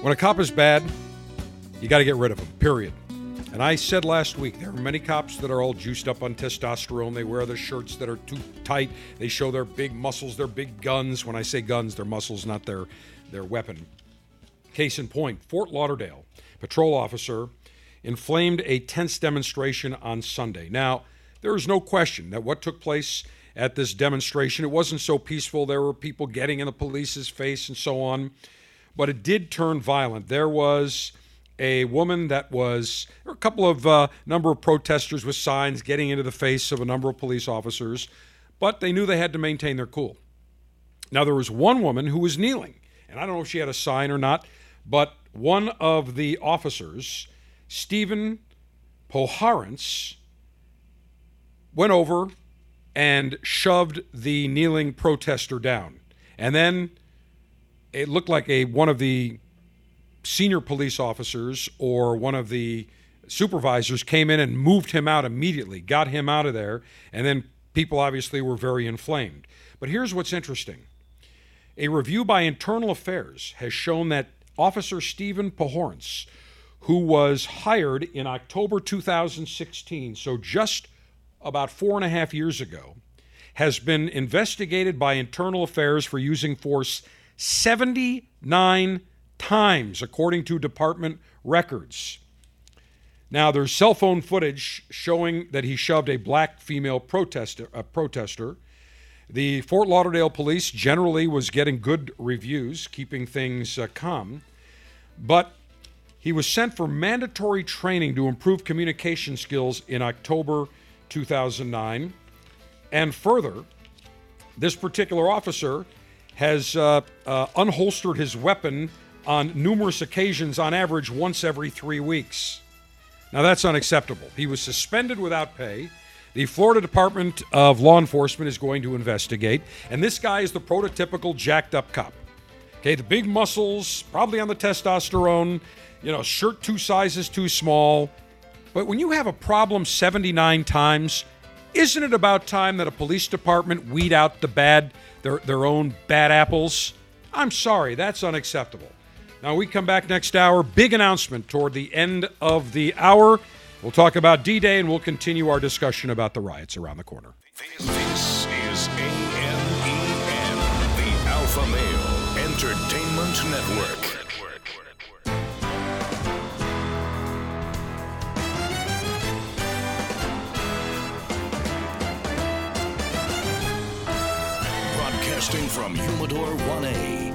When a cop is bad, you got to get rid of them, period. And I said last week, there are many cops that are all juiced up on testosterone. They wear the shirts that are too tight. They show their big muscles, their big guns. When I say guns, their muscles, not their, their weapon. Case in point, Fort Lauderdale patrol officer inflamed a tense demonstration on Sunday. Now, there is no question that what took place at this demonstration, it wasn't so peaceful. There were people getting in the police's face and so on, but it did turn violent. There was a woman that was, there were a couple of uh, number of protesters with signs getting into the face of a number of police officers, but they knew they had to maintain their cool. Now, there was one woman who was kneeling, and I don't know if she had a sign or not, but one of the officers, Stephen Pohorence, went over and shoved the kneeling protester down. And then it looked like a one of the senior police officers or one of the supervisors came in and moved him out immediately, got him out of there, and then people obviously were very inflamed. But here's what's interesting. A review by Internal Affairs has shown that Officer Stephen Pohorence, who was hired in October two thousand sixteen, so just about four and a half years ago, has been investigated by Internal Affairs for using force seventy-nine times, according to department records. Now, there's cell phone footage showing that he shoved a black female protester. A protester. The Fort Lauderdale police generally was getting good reviews, keeping things uh, calm, but he was sent for mandatory training to improve communication skills in October two thousand nine. And further, this particular officer has uh, uh, unholstered his weapon on numerous occasions, on average once every three weeks. Now, that's unacceptable. He was suspended without pay. The Florida Department of Law Enforcement is going to investigate, and this guy is the prototypical jacked-up cop. Okay, the big muscles, probably on the testosterone, you know, shirt two sizes too small. But when you have a problem seventy-nine times, isn't it about time that a police department weed out the bad, their, their own bad apples? I'm sorry, that's unacceptable. Now, we come back next hour. Big announcement toward the end of the hour. We'll talk about D-Day, and we'll continue our discussion about the riots around the corner. This, this is A M E N, the Alpha Male Entertainment Network. From Humidor one A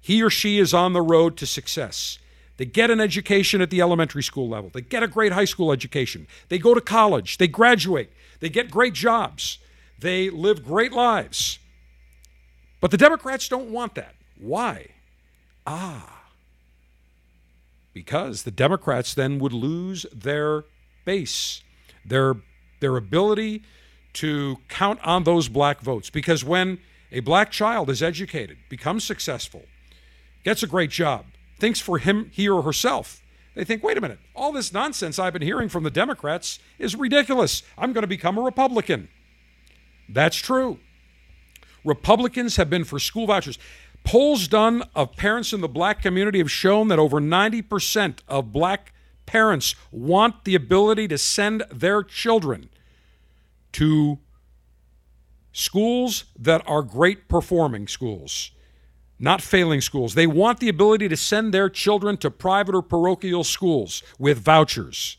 he or she is on the road to success. They get an education at the elementary school level. They get a great high school education. They go to college. They graduate. They get great jobs. They live great lives. But the Democrats don't want that. Why? Ah, because the Democrats then would lose their base, their their ability to count on those black votes. Because when a black child is educated, becomes successful, gets a great job, thinks for him, he or herself, they think, wait a minute, all this nonsense I've been hearing from the Democrats is ridiculous. I'm going to become a Republican. That's true. Republicans have been for school vouchers. Polls done of parents in the black community have shown that over ninety percent of black parents want the ability to send their children to schools that are great performing schools, not failing schools. They want the ability to send their children to private or parochial schools with vouchers.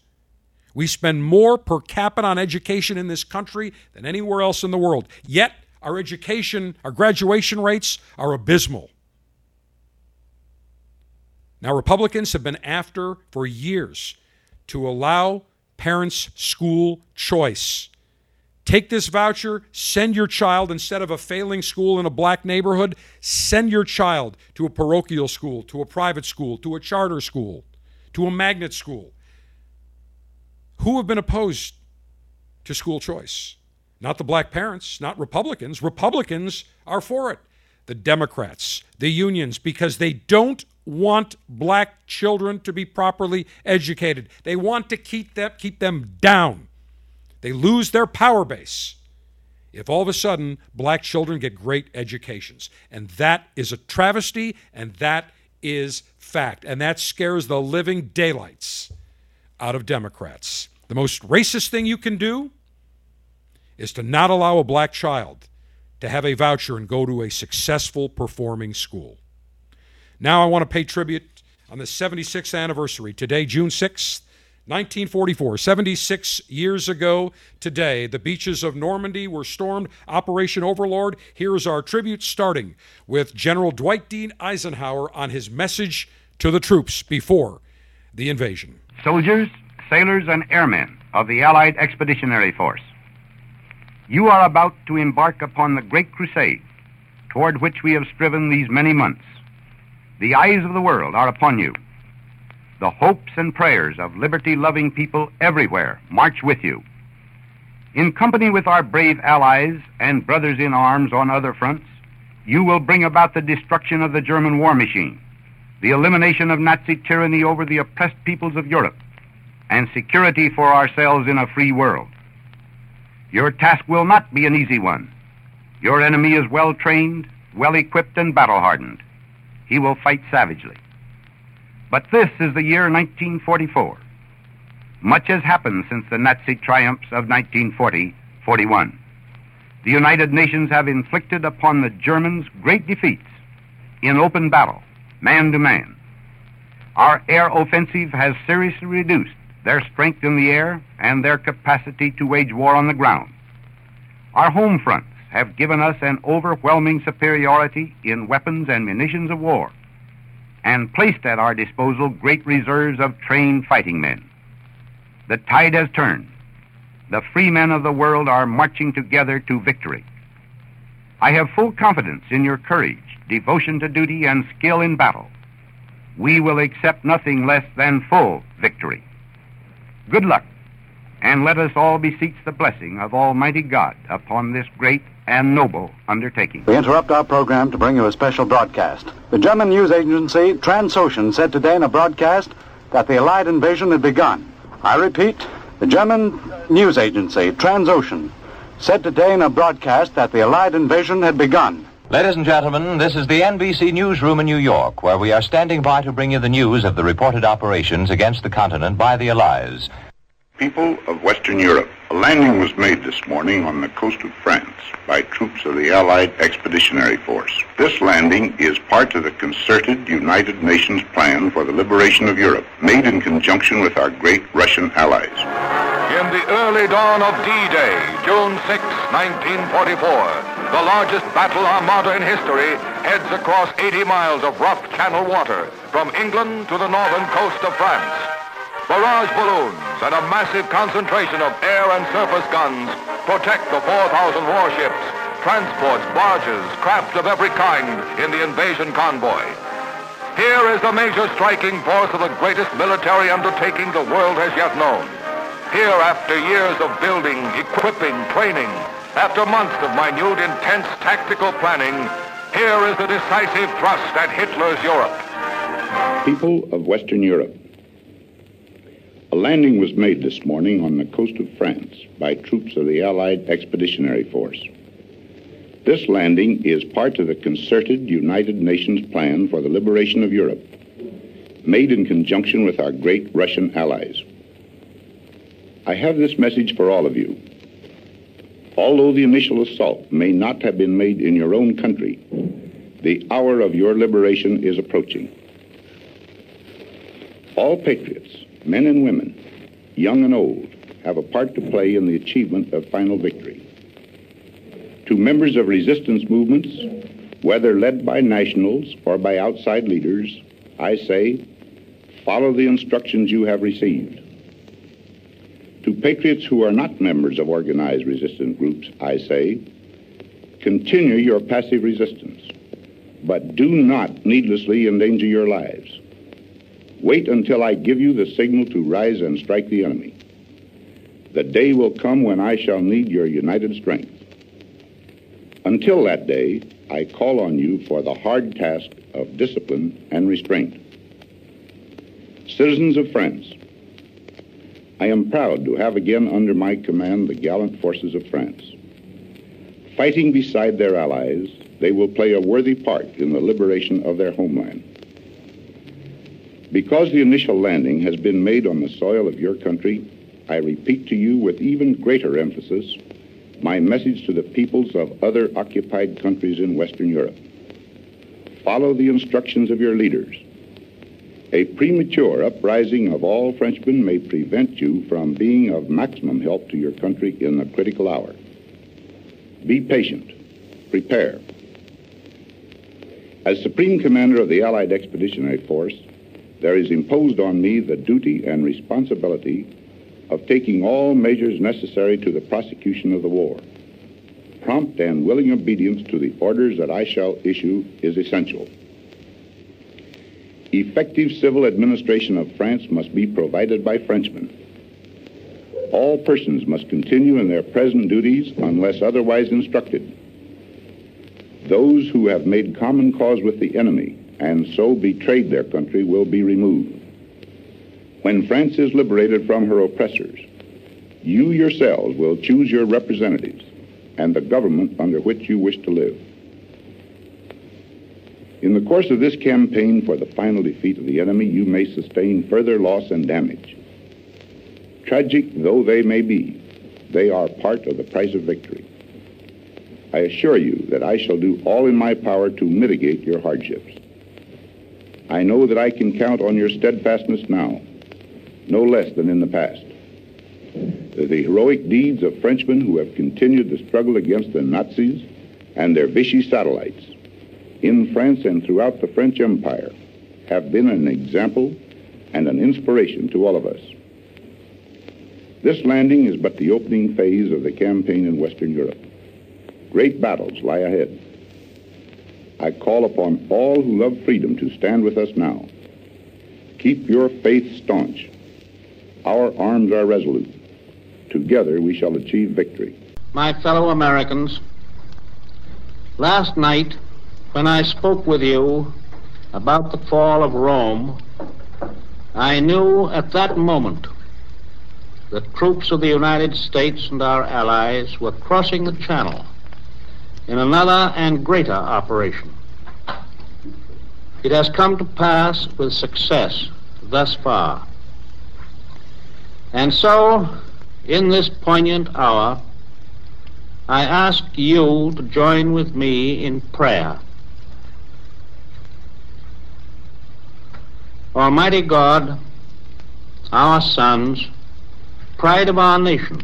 We spend more per capita on education in this country than anywhere else in the world. Yet our education, our graduation rates are abysmal. Now, Republicans have been after for years to allow parents school choice. Take this voucher, send your child, instead of a failing school in a black neighborhood, send your child to a parochial school, to a private school, to a charter school, to a magnet school. Who have been opposed to school choice? Not the black parents, not Republicans. Republicans are for it. The Democrats, the unions, because they don't want black children to be properly educated. They want to keep them, keep them down. They lose their power base if all of a sudden black children get great educations. And that is a travesty, and that is fact. And that scares the living daylights out of Democrats. The most racist thing you can do is to not allow a black child to have a voucher and go to a successful performing school. Now I want to pay tribute on the seventy-sixth anniversary. Today, June sixth, nineteen forty-four, seventy-six years ago today, the beaches of Normandy were stormed, Operation Overlord. Here is our tribute, starting with General Dwight D. Eisenhower on his message to the troops before the invasion. Soldiers, sailors, and airmen, of the Allied Expeditionary Force. You are about to embark upon the great crusade toward which we have striven these many months. The eyes of the world are upon you. The hopes and prayers of liberty-loving people everywhere march with you. In company with our brave allies and brothers in arms on other fronts, you will bring about the destruction of the German war machine, the elimination of Nazi tyranny over the oppressed peoples of Europe, and security for ourselves in a free world. Your task will not be an easy one. Your enemy is well-trained, well-equipped, and battle-hardened. He will fight savagely. But this is the year nineteen forty-four. Much has happened since the Nazi triumphs of nineteen forty to forty-one. The United Nations have inflicted upon the Germans great defeats in open battle, man to man. Our air offensive has seriously reduced their strength in the air and their capacity to wage war on the ground. Our home fronts have given us an overwhelming superiority in weapons and munitions of war and placed at our disposal great reserves of trained fighting men. The tide has turned. The free men of the world are marching together to victory. I have full confidence in your courage, devotion to duty, and skill in battle. We will accept nothing less than full victory. Good luck, and let us all beseech the blessing of Almighty God upon this great and noble undertaking. We interrupt our program to bring you a special broadcast. The German news agency Transocean said today in a broadcast that the Allied invasion had begun. I repeat, the German news agency Transocean said today in a broadcast that the Allied invasion had begun. Ladies and gentlemen, this is the N B C newsroom in New York, where we are standing by to bring you the news of the reported operations against the continent by the Allies. People of Western Europe, a landing was made this morning on the coast of France by troops of the Allied Expeditionary Force. This landing is part of the concerted United Nations plan for the liberation of Europe, made in conjunction with our great Russian allies. In the early dawn of D-Day, June sixth, nineteen forty-four, the largest battle armada in history heads across eighty miles of rough channel water from England to the northern coast of France. Barrage balloons and a massive concentration of air and surface guns protect the four thousand warships, transports, barges, crafts of every kind in the invasion convoy. Here is the major striking force of the greatest military undertaking the world has yet known. Here, after years of building, equipping, training, after months of minute, intense tactical planning, here is the decisive thrust at Hitler's Europe. People of Western Europe, a landing was made this morning on the coast of France by troops of the Allied Expeditionary Force. This landing is part of the concerted United Nations plan for the liberation of Europe, made in conjunction with our great Russian allies. I have this message for all of you. Although the initial assault may not have been made in your own country, the hour of your liberation is approaching. All patriots, men and women, young and old, have a part to play in the achievement of final victory. To members of resistance movements, whether led by nationals or by outside leaders, I say, follow the instructions you have received. To patriots who are not members of organized resistance groups, I say, continue your passive resistance, but do not needlessly endanger your lives. Wait until I give you the signal to rise and strike the enemy. The day will come when I shall need your united strength. Until that day, I call on you for the hard task of discipline and restraint. Citizens of France, I am proud to have again under my command the gallant forces of France. Fighting beside their allies, they will play a worthy part in the liberation of their homeland. Because the initial landing has been made on the soil of your country, I repeat to you with even greater emphasis my message to the peoples of other occupied countries in Western Europe. Follow the instructions of your leaders. A premature uprising of all Frenchmen may prevent you from being of maximum help to your country in the critical hour. Be patient. Prepare. As Supreme Commander of the Allied Expeditionary Force, there is imposed on me the duty and responsibility of taking all measures necessary to the prosecution of the war. Prompt and willing obedience to the orders that I shall issue is essential. Effective civil administration of France must be provided by Frenchmen. All persons must continue in their present duties unless otherwise instructed. Those who have made common cause with the enemy and so betrayed their country will be removed. When France is liberated from her oppressors, you yourselves will choose your representatives and the government under which you wish to live. In the course of this campaign for the final defeat of the enemy, you may sustain further loss and damage. Tragic though they may be, they are part of the price of victory. I assure you that I shall do all in my power to mitigate your hardships. I know that I can count on your steadfastness now, no less than in the past. The heroic deeds of Frenchmen who have continued the struggle against the Nazis and their Vichy satellites in France and throughout the French Empire have been an example and an inspiration to all of us. This landing is but the opening phase of the campaign in Western Europe. Great battles lie ahead. I call upon all who love freedom to stand with us now. Keep your faith staunch. Our arms are resolute. Together we shall achieve victory. My fellow Americans, last night when I spoke with you about the fall of Rome, I knew at that moment that troops of the United States and our allies were crossing the Channel in another and greater operation. It has come to pass with success thus far. And so, in this poignant hour, I ask you to join with me in prayer. Almighty God, our sons, pride of our nation,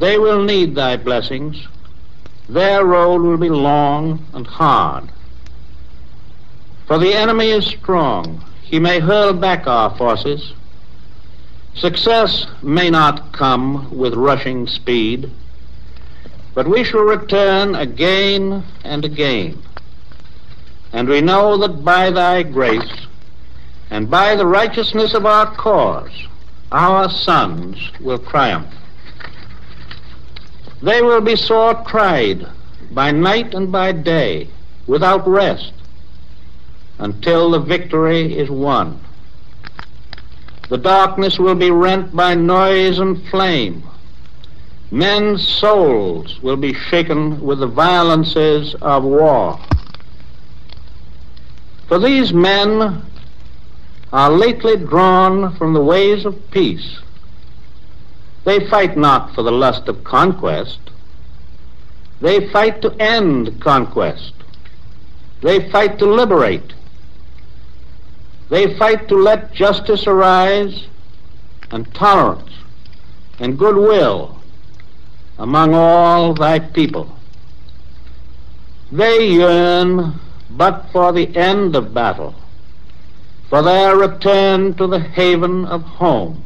They will need thy blessings. Their road will be long and hard. For the enemy is strong. He may hurl back our forces. Success may not come with rushing speed, but we shall return again and again. And we know that by thy grace and by the righteousness of our cause, our sons will triumph. They will be sore tried by night and by day, without rest, until the victory is won. The darkness will be rent by noise and flame. Men's souls will be shaken with the violences of war. For these men are lately drawn from the ways of peace. They fight not for the lust of conquest. They fight to end conquest. They fight to liberate. They fight to let justice arise and tolerance and goodwill among all thy people. They yearn but for the end of battle, for their return to the haven of home.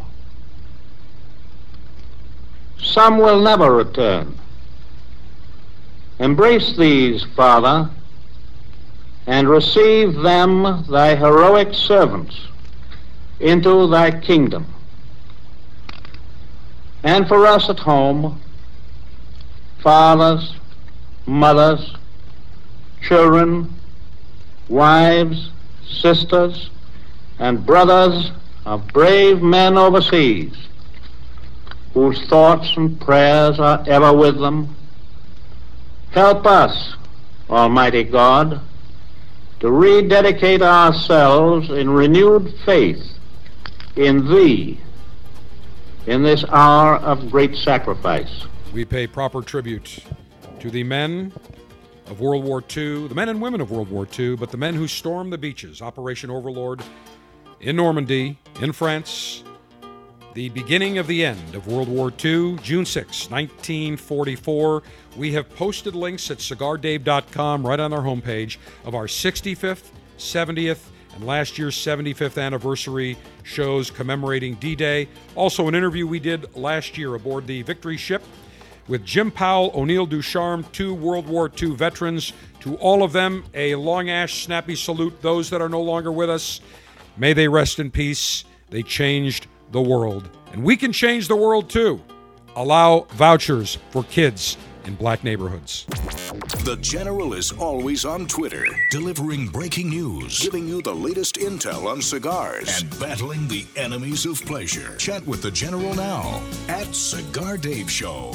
Some will never return. Embrace these, Father, and receive them, thy heroic servants, into thy kingdom. And for us at home, fathers, mothers, children, wives, sisters, and brothers of brave men overseas, whose thoughts and prayers are ever with them. Help us, Almighty God, to rededicate ourselves in renewed faith in Thee, in this hour of great sacrifice. We pay proper tribute to the men of World War Two, the men and women of World War Two, but the men who stormed the beaches, Operation Overlord, in Normandy, in France, the beginning of the end of World War Two, June sixth, nineteen forty-four. We have posted links at cigar dave dot com right on our homepage of our sixty-fifth, seventieth, and last year's seventy-fifth anniversary shows commemorating D-Day. Also, an interview we did last year aboard the Victory ship with Jim Powell, O'Neill Ducharme, two World War Two veterans. To all of them, a long ash, snappy salute. Those that are no longer with us, may they rest in peace. They changed the world. And we can change the world, too. Allow vouchers for kids in black neighborhoods. The General is always on Twitter, delivering breaking news, giving you the latest intel on cigars, and battling the enemies of pleasure. Chat with the General now at Cigar Dave Show.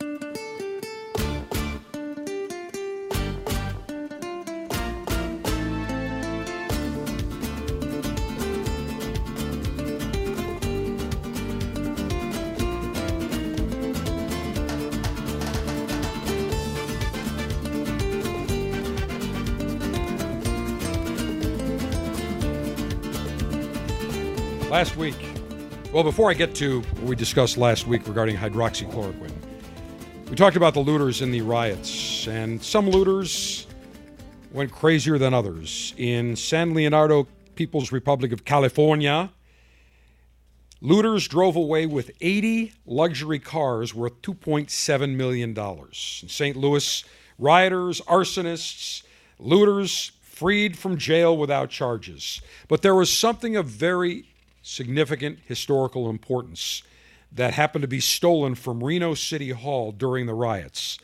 Last week, well, before I get to what we discussed last week regarding hydroxychloroquine, we talked about the looters in the riots, and some looters went crazier than others. In San Leonardo, People's Republic of California, looters drove away with eighty luxury cars worth two point seven million dollars. In Saint Louis, rioters, arsonists, looters freed from jail without charges. But there was something of very significant historical importance that happened to be stolen from Reno City Hall during the riots: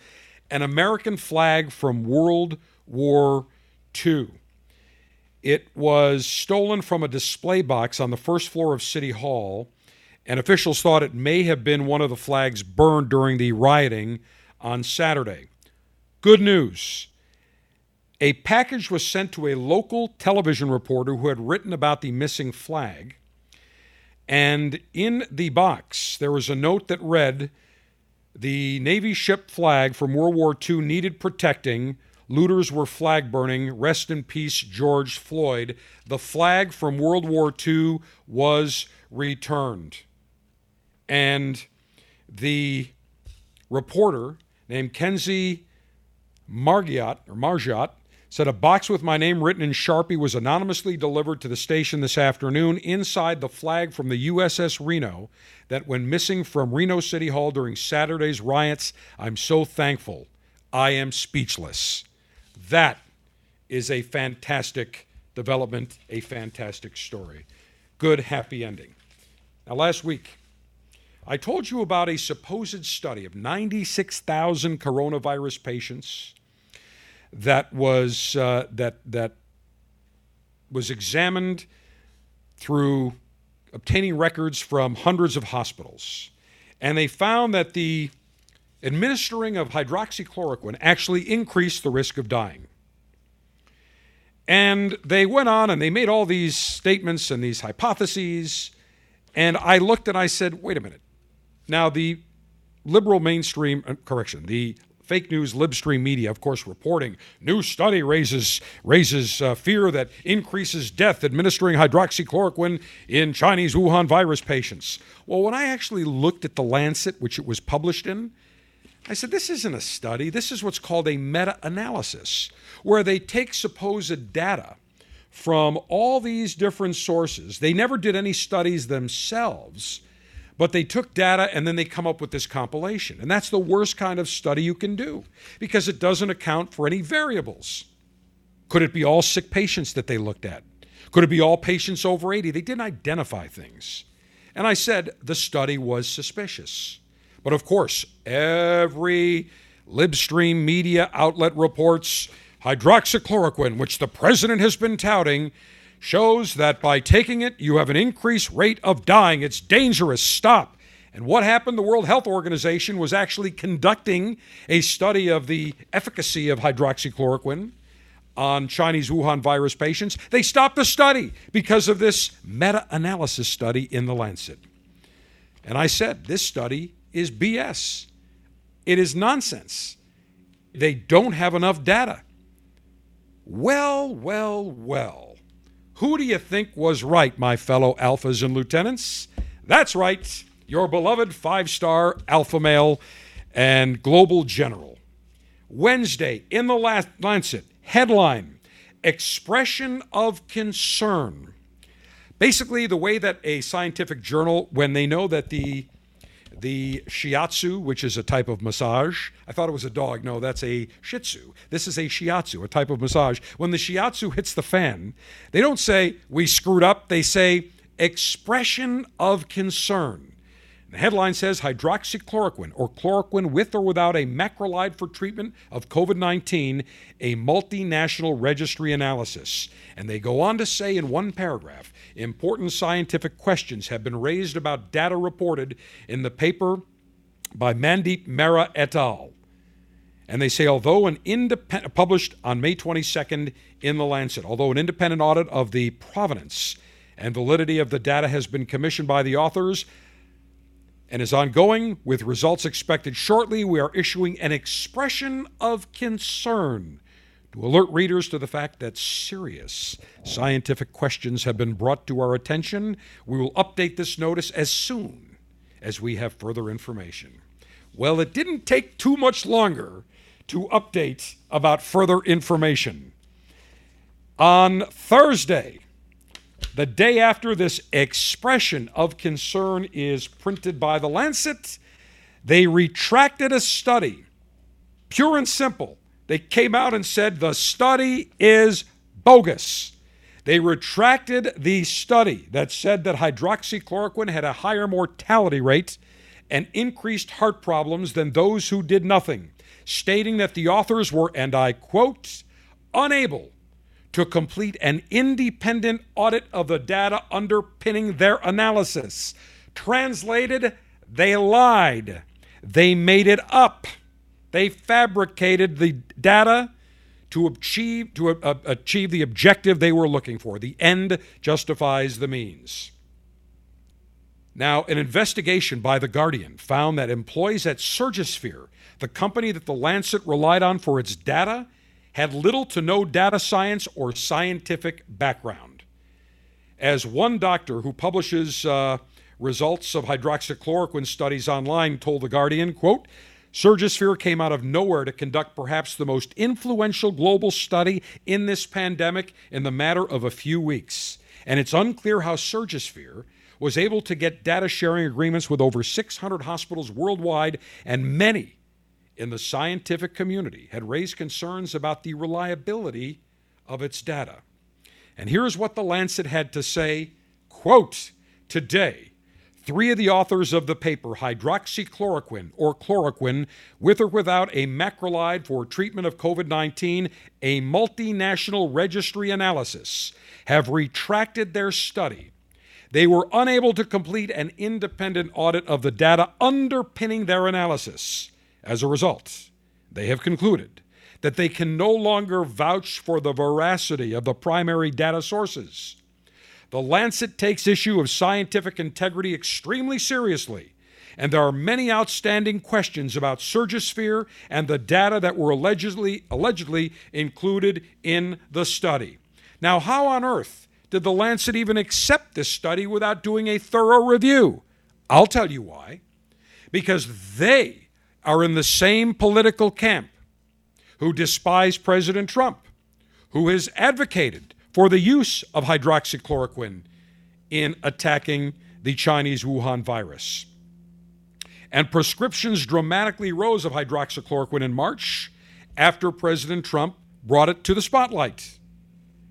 an American flag from World War Two. It was stolen from a display box on the first floor of City Hall, and officials thought it may have been one of the flags burned during the rioting on Saturday. Good news. A package was sent to a local television reporter who had written about the missing flag. And in the box, there was a note that read, "The Navy ship flag from World War Two needed protecting. Looters were flag burning. Rest in peace, George Floyd." The flag from World War Two was returned. And the reporter named Kenzie Margiot, or Margiot, said a box with my name written in Sharpie was anonymously delivered to the station this afternoon. Inside, the flag from the U S S Reno that went missing from Reno City Hall during Saturday's riots. I'm so thankful. I am speechless. That is a fantastic development, a fantastic story. Good, happy ending. Now, last week, I told you about a supposed study of ninety-six thousand coronavirus patients that was uh, that that was examined through obtaining records from hundreds of hospitals. And they found that the administering of hydroxychloroquine actually increased the risk of dying. And they went on and they made all these statements and these hypotheses, And I looked and I said, wait a minute. Now, the liberal mainstream, uh, correction, the fake news libstream media, of course, reporting new study raises raises uh, fear that increases death administering hydroxychloroquine in Chinese Wuhan virus patients. Well, when I actually looked at The Lancet, which it was published in, I said, this isn't a study. This is what's called a meta-analysis, where they take supposed data from all these different sources. They never did any studies themselves, but they took data and then they come up with this compilation. And that's the worst kind of study you can do because it doesn't account for any variables. Could it be all sick patients that they looked at? Could it be all patients over eighty? They didn't identify things. And I said the study was suspicious. But of course, every libstream media outlet reports hydroxychloroquine, which the president has been touting, shows that by taking it, you have an increased rate of dying. It's dangerous. Stop. And what happened? The World Health Organization was actually conducting a study of the efficacy of hydroxychloroquine on Chinese Wuhan virus patients. They stopped the study because of this meta-analysis study in The Lancet. And I said, this study is B S. It is nonsense. They don't have enough data. Well, well, well. Who do you think was right, my fellow alphas and lieutenants? That's right, your beloved five-star alpha male and global general. Wednesday, in The Lancet, headline, expression of concern. Basically, the way that a scientific journal, when they know that the the shiatsu, which is a type of massage, I thought it was a dog. No, that's a shih tzu. This is a shiatsu, a type of massage. When the shiatsu hits the fan, they don't say, we screwed up. They say, expression of concern. And the headline says, hydroxychloroquine, or chloroquine with or without a macrolide for treatment of COVID nineteen, a multinational registry analysis. And they go on to say in one paragraph, important scientific questions have been raised about data reported in the paper by Mandeep Mehra et al. And they say, although an independent, published on May twenty-second in The Lancet, although an independent audit of the provenance and validity of the data has been commissioned by the authors, and is ongoing with results expected shortly, we are issuing an expression of concern to alert readers to the fact that serious scientific questions have been brought to our attention. We will update this notice as soon as we have further information. Well, it didn't take too much longer to update about further information. On Thursday, the day after this expression of concern is printed by The Lancet, they retracted a study, pure and simple. They came out and said the study is bogus. They retracted the study that said that hydroxychloroquine had a higher mortality rate and increased heart problems than those who did nothing, stating that the authors were, and I quote, unable to complete an independent audit of the data underpinning their analysis. Translated, they lied. They made it up. They fabricated the data to achieve, to uh, achieve the objective they were looking for. The end justifies the means. Now, an investigation by The Guardian found that employees at Surgisphere, the company that The Lancet relied on for its data, had little to no data science or scientific background. As one doctor who publishes uh, results of hydroxychloroquine studies online told The Guardian, quote, Surgisphere came out of nowhere to conduct perhaps the most influential global study in this pandemic in the matter of a few weeks. And it's unclear how Surgisphere was able to get data sharing agreements with over six hundred hospitals worldwide, and many in the scientific community had raised concerns about the reliability of its data. And here's what The Lancet had to say, quote, today, three of the authors of the paper, hydroxychloroquine or chloroquine, with or without a macrolide for treatment of COVID nineteen, a multinational registry analysis, have retracted their study. They were unable to complete an independent audit of the data underpinning their analysis. As a result, they have concluded that they can no longer vouch for the veracity of the primary data sources. The Lancet takes issue of scientific integrity extremely seriously, and there are many outstanding questions about Surgisphere and the data that were allegedly, allegedly included in the study. Now, how on earth did The Lancet even accept this study without doing a thorough review? I'll tell you why. Because they are in the same political camp who despise President Trump, who has advocated for the use of hydroxychloroquine in attacking the Chinese Wuhan virus. And prescriptions dramatically rose of hydroxychloroquine in March after President Trump brought it to the spotlight.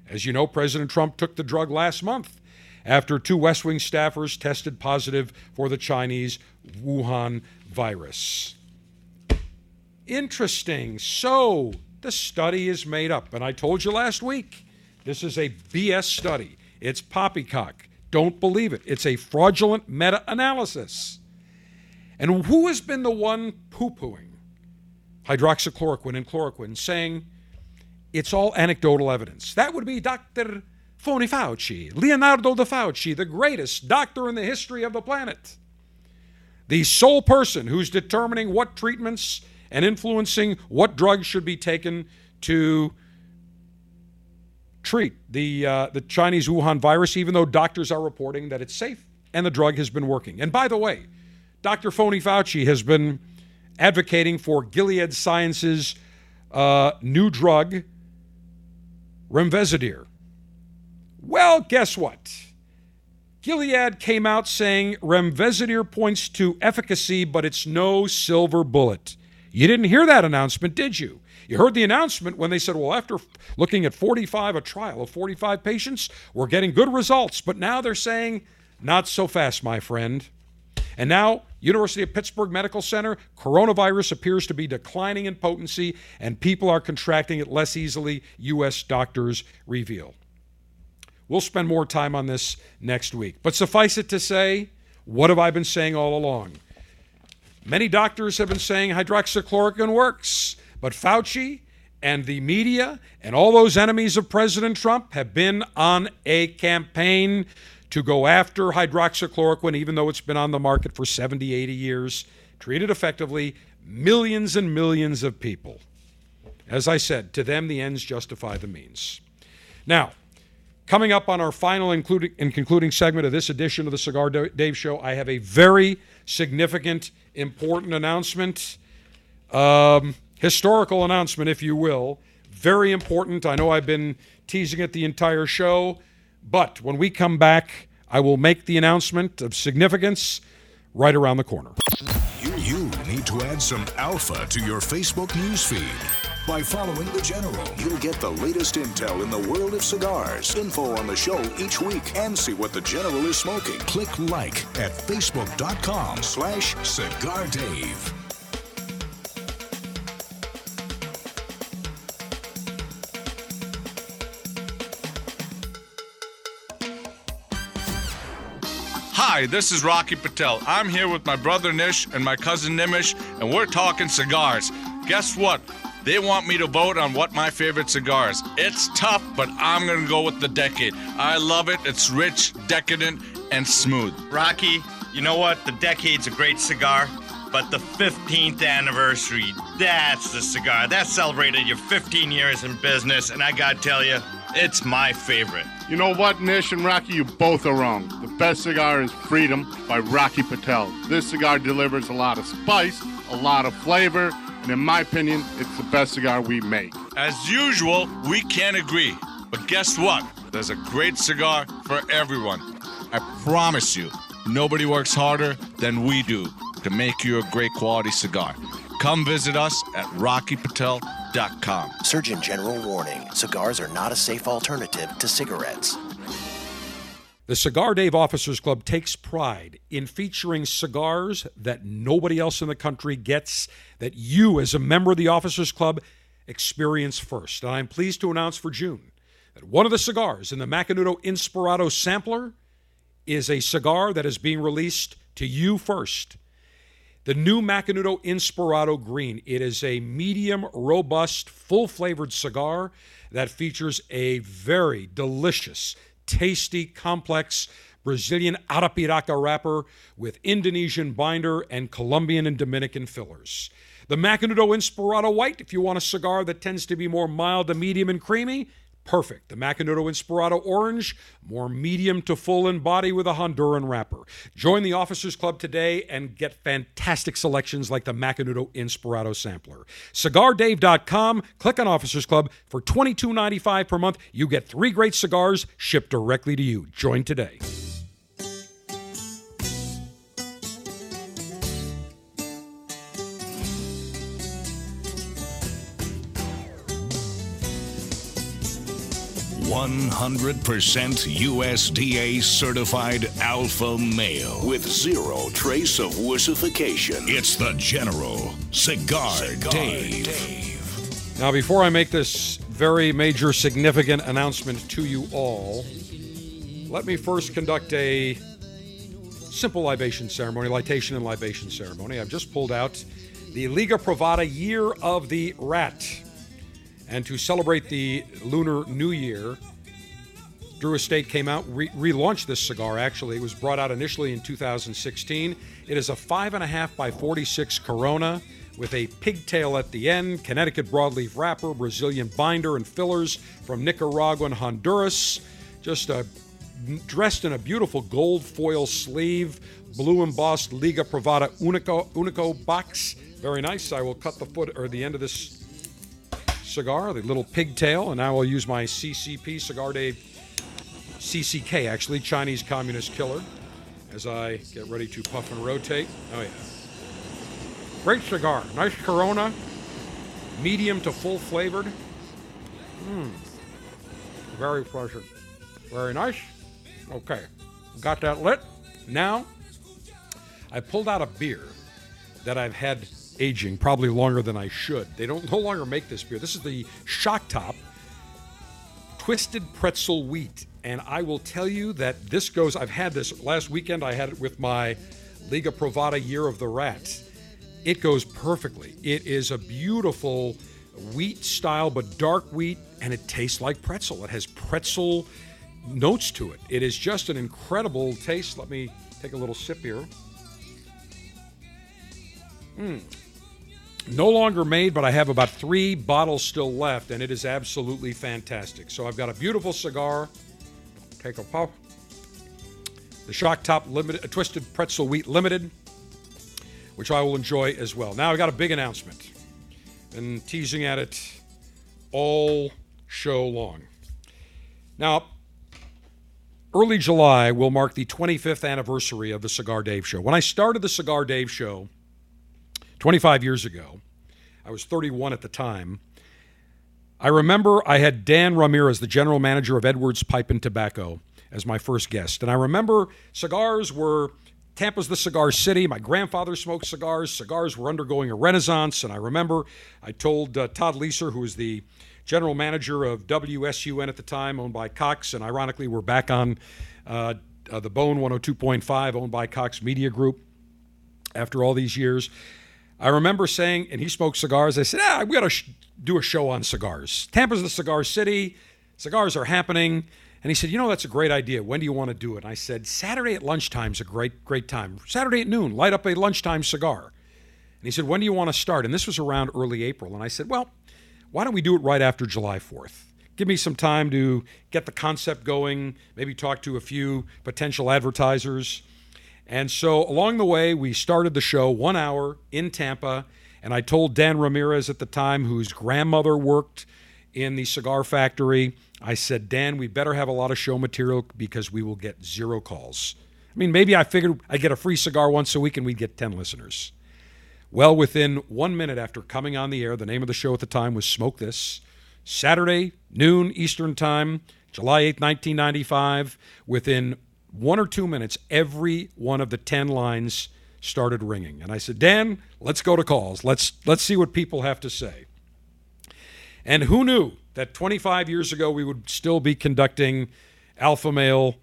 As you know, President Trump took the drug last month after two West Wing staffers tested positive for the Chinese Wuhan virus. Interesting. So the study is made up. And I told you last week, this is a B S study. It's poppycock. Don't believe it. It's a fraudulent meta-analysis. And who has been the one poo-pooing hydroxychloroquine and chloroquine, saying it's all anecdotal evidence? That would be Doctor Phony Fauci, Leonardo da Fauci, the greatest doctor in the history of the planet. The sole person who's determining what treatments and influencing what drugs should be taken to treat the, uh, the Chinese Wuhan virus, even though doctors are reporting that it's safe and the drug has been working. And by the way, Doctor Phony Fauci has been advocating for Gilead Sciences' uh, new drug, remdesivir. Well, guess what? Gilead came out saying remdesivir points to efficacy, but it's no silver bullet. You didn't hear that announcement, did you? You heard the announcement when they said, well, after looking at forty-five, a trial of forty-five patients, we're getting good results. But now they're saying, not so fast, my friend. And now, University of Pittsburgh Medical Center, coronavirus appears to be declining in potency, and people are contracting it less easily, U S doctors reveal. We'll spend more time on this next week. But suffice it to say, what have I been saying all along? Many doctors have been saying hydroxychloroquine works, but Fauci and the media and all those enemies of President Trump have been on a campaign to go after hydroxychloroquine, even though it's been on the market for seventy, eighty years, treated effectively, millions and millions of people. As I said, to them, the ends justify the means. Now, coming up on our final including, and concluding segment of this edition of the Cigar Dave Show, I have a very significant, important announcement, um, historical announcement, if you will. Very important. I know I've been teasing it the entire show. But when we come back, I will make the announcement of significance right around the corner. You, you need to add some alpha to your Facebook newsfeed. By following The General, you'll get the latest intel in the world of cigars, info on the show each week, and see what The General is smoking. Click like at facebook.com slash Cigar Dave. Hi, this is Rocky Patel. I'm here with my brother Nish and my cousin Nimish, and we're talking cigars. Guess what? They want me to vote on what my favorite cigar is. It's tough, but I'm going to go with the Decade. I love it. It's rich, decadent, and smooth. Rocky, you know what? The Decade's a great cigar, but the fifteenth anniversary, that's the cigar. That celebrated your fifteen years in business, and I got to tell you, it's my favorite. You know what, Nish and Rocky? You both are wrong. The best cigar is Freedom by Rocky Patel. This cigar delivers a lot of spice, a lot of flavor, and in my opinion, it's the best cigar we make. As usual, we can't agree. But guess what? There's a great cigar for everyone. I promise you, nobody works harder than we do to make you a great quality cigar. Come visit us at rocky patel dot com. Surgeon General warning. Cigars are not a safe alternative to cigarettes. The Cigar Dave Officers Club takes pride in featuring cigars that nobody else in the country gets, that you as a member of the Officers Club experience first. And I'm pleased to announce for June that one of the cigars in the Macanudo Inspirado sampler is a cigar that is being released to you first. The new Macanudo Inspirado Green. It is a medium, robust, full-flavored cigar that features a very delicious tasty, complex Brazilian arapiraca wrapper with Indonesian binder and Colombian and Dominican fillers. The Macanudo Inspirado White, if you want a cigar that tends to be more mild to medium and creamy, perfect. The Macanudo Inspirado Orange, more medium to full in body with a Honduran wrapper. Join the Officers Club today and get fantastic selections like the Macanudo Inspirado Sampler. Cigar Dave dot com. Click on Officers Club. For twenty-two ninety-five per month, you get three great cigars shipped directly to you. Join today. one hundred percent U S D A certified alpha male with zero trace of wussification. It's the General Cigar, Cigar Dave. Dave. Now, before I make this very major, significant announcement to you all, let me first conduct a simple libation ceremony, litation and libation ceremony. I've just pulled out the Liga Privada Year of the Rat. And to celebrate the Lunar New Year, Drew Estate came out, re- relaunched this cigar, actually. It was brought out initially in two thousand sixteen. It is a five point five by forty-six Corona with a pigtail at the end, Connecticut broadleaf wrapper, Brazilian binder and fillers from Nicaragua and Honduras. Just a, dressed in a beautiful gold foil sleeve, blue embossed Liga Privada Unico, Unico box. Very nice. I will cut the foot or the end of this cigar, the little pigtail, and I will use my C C P, Cigar Dave, C C K, actually, Chinese Communist Killer, as I get ready to puff and rotate. Oh, yeah. Great cigar. Nice Corona. Medium to full flavored. Mmm. Very pleasant. Very nice. Okay. Got that lit. Now, I pulled out a beer that I've had aging probably longer than I should. They don't no longer make this beer. This is the Shock Top Twisted Pretzel Wheat, and I will tell you that this goes. I've had this last weekend. I had it with my Liga Privada Year of the Rat. It goes perfectly. It is a beautiful wheat style, but dark wheat, and it tastes like pretzel. It has pretzel notes to it. It is just an incredible taste. Let me take a little sip here. Mmm. No longer made, but I have about three bottles still left, and it is absolutely fantastic. So I've got a beautiful cigar. Take a puff. The Shock Top Limited, uh, Twisted Pretzel Wheat Limited, which I will enjoy as well. Now I've got a big announcement. Been teasing at it all show long. Now, early July will mark the twenty-fifth anniversary of the Cigar Dave Show. When I started the Cigar Dave Show twenty-five years ago, I was thirty-one at the time. I remember I had Dan Ramirez, the general manager of Edwards Pipe and Tobacco, as my first guest. And I remember cigars were, Tampa's the cigar city. My grandfather smoked cigars. Cigars were undergoing a renaissance. And I remember I told uh, Todd Leeser, who was the general manager of W S U N at the time, owned by Cox, and ironically we're back on uh, uh, the Bone one oh two point five, owned by Cox Media Group after all these years. I remember saying, and he smoked cigars, I said, ah, we got to sh- do a show on cigars. Tampa's the cigar city. Cigars are happening. And he said, you know, that's a great idea. When do you want to do it? And I said, Saturday at lunchtime's a great, great time. Saturday at noon, light up a lunchtime cigar. And he said, when do you want to start? And this was around early April. And I said, well, why don't we do it right after July fourth? Give me some time to get the concept going, maybe talk to a few potential advertisers. And so along the way, we started the show one hour in Tampa, and I told Dan Ramirez at the time, whose grandmother worked in the cigar factory, I said, Dan, we better have a lot of show material because we will get zero calls. I mean, maybe I figured I'd get a free cigar once a week and we'd get ten listeners. Well, within one minute after coming on the air, the name of the show at the time was Smoke This, Saturday, noon Eastern time, July eighth, nineteen ninety-five, within one or two minutes, every one of the ten lines started ringing. And I said, Dan, let's go to calls. Let's let's see what people have to say. And who knew that twenty-five years ago we would still be conducting alpha male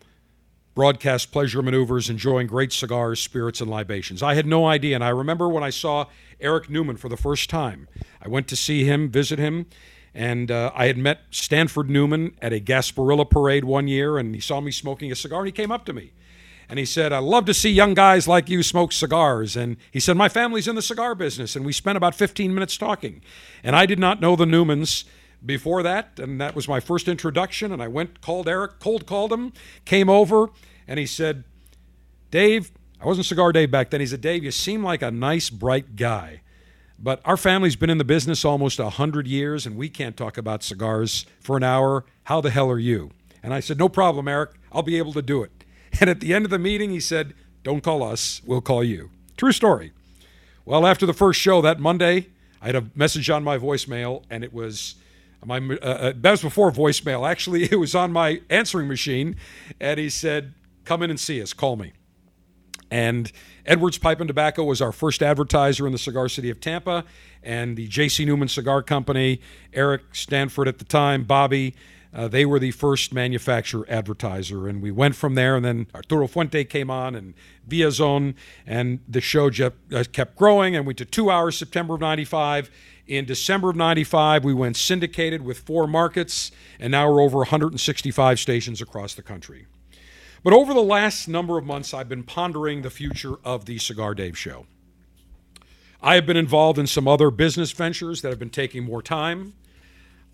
broadcast pleasure maneuvers, enjoying great cigars, spirits, and libations. I had no idea. And I remember when I saw Eric Newman for the first time. I went to see him, visit him, And uh, I had met Stanford Newman at a Gasparilla parade one year, and he saw me smoking a cigar, and he came up to me. And he said, I love to see young guys like you smoke cigars. And he said, my family's in the cigar business. And we spent about fifteen minutes talking. And I did not know the Newmans before that. And that was my first introduction. And I went, called Eric, cold called him, came over. And he said, Dave, I wasn't Cigar Dave back then. He said, Dave, you seem like a nice, bright guy. But our family's been in the business almost one hundred years. And we can't talk about cigars for an hour. How the hell are you? And I said, no problem, Eric. I'll be able to do it. And at the end of the meeting, he said, don't call us, we'll call you. True story. Well, after the first show that Monday, I had a message on my voicemail, and it was, my uh, that was before voicemail. Actually, it was on my answering machine, and he said, come in and see us, call me. And Edwards Pipe and Tobacco was our first advertiser in the cigar city of Tampa, and the J C. Newman Cigar Company, Eric Stanford at the time, Bobby, Uh, they were the first manufacturer advertiser, and we went from there, and then Arturo Fuente came on, and Villazon, and the show just uh, kept growing, and went to two hours September of ninety-five. In December of ninety-five, we went syndicated with four markets, and now we're over one hundred sixty-five stations across the country. But over the last number of months, I've been pondering the future of the Cigar Dave Show. I have been involved in some other business ventures that have been taking more time.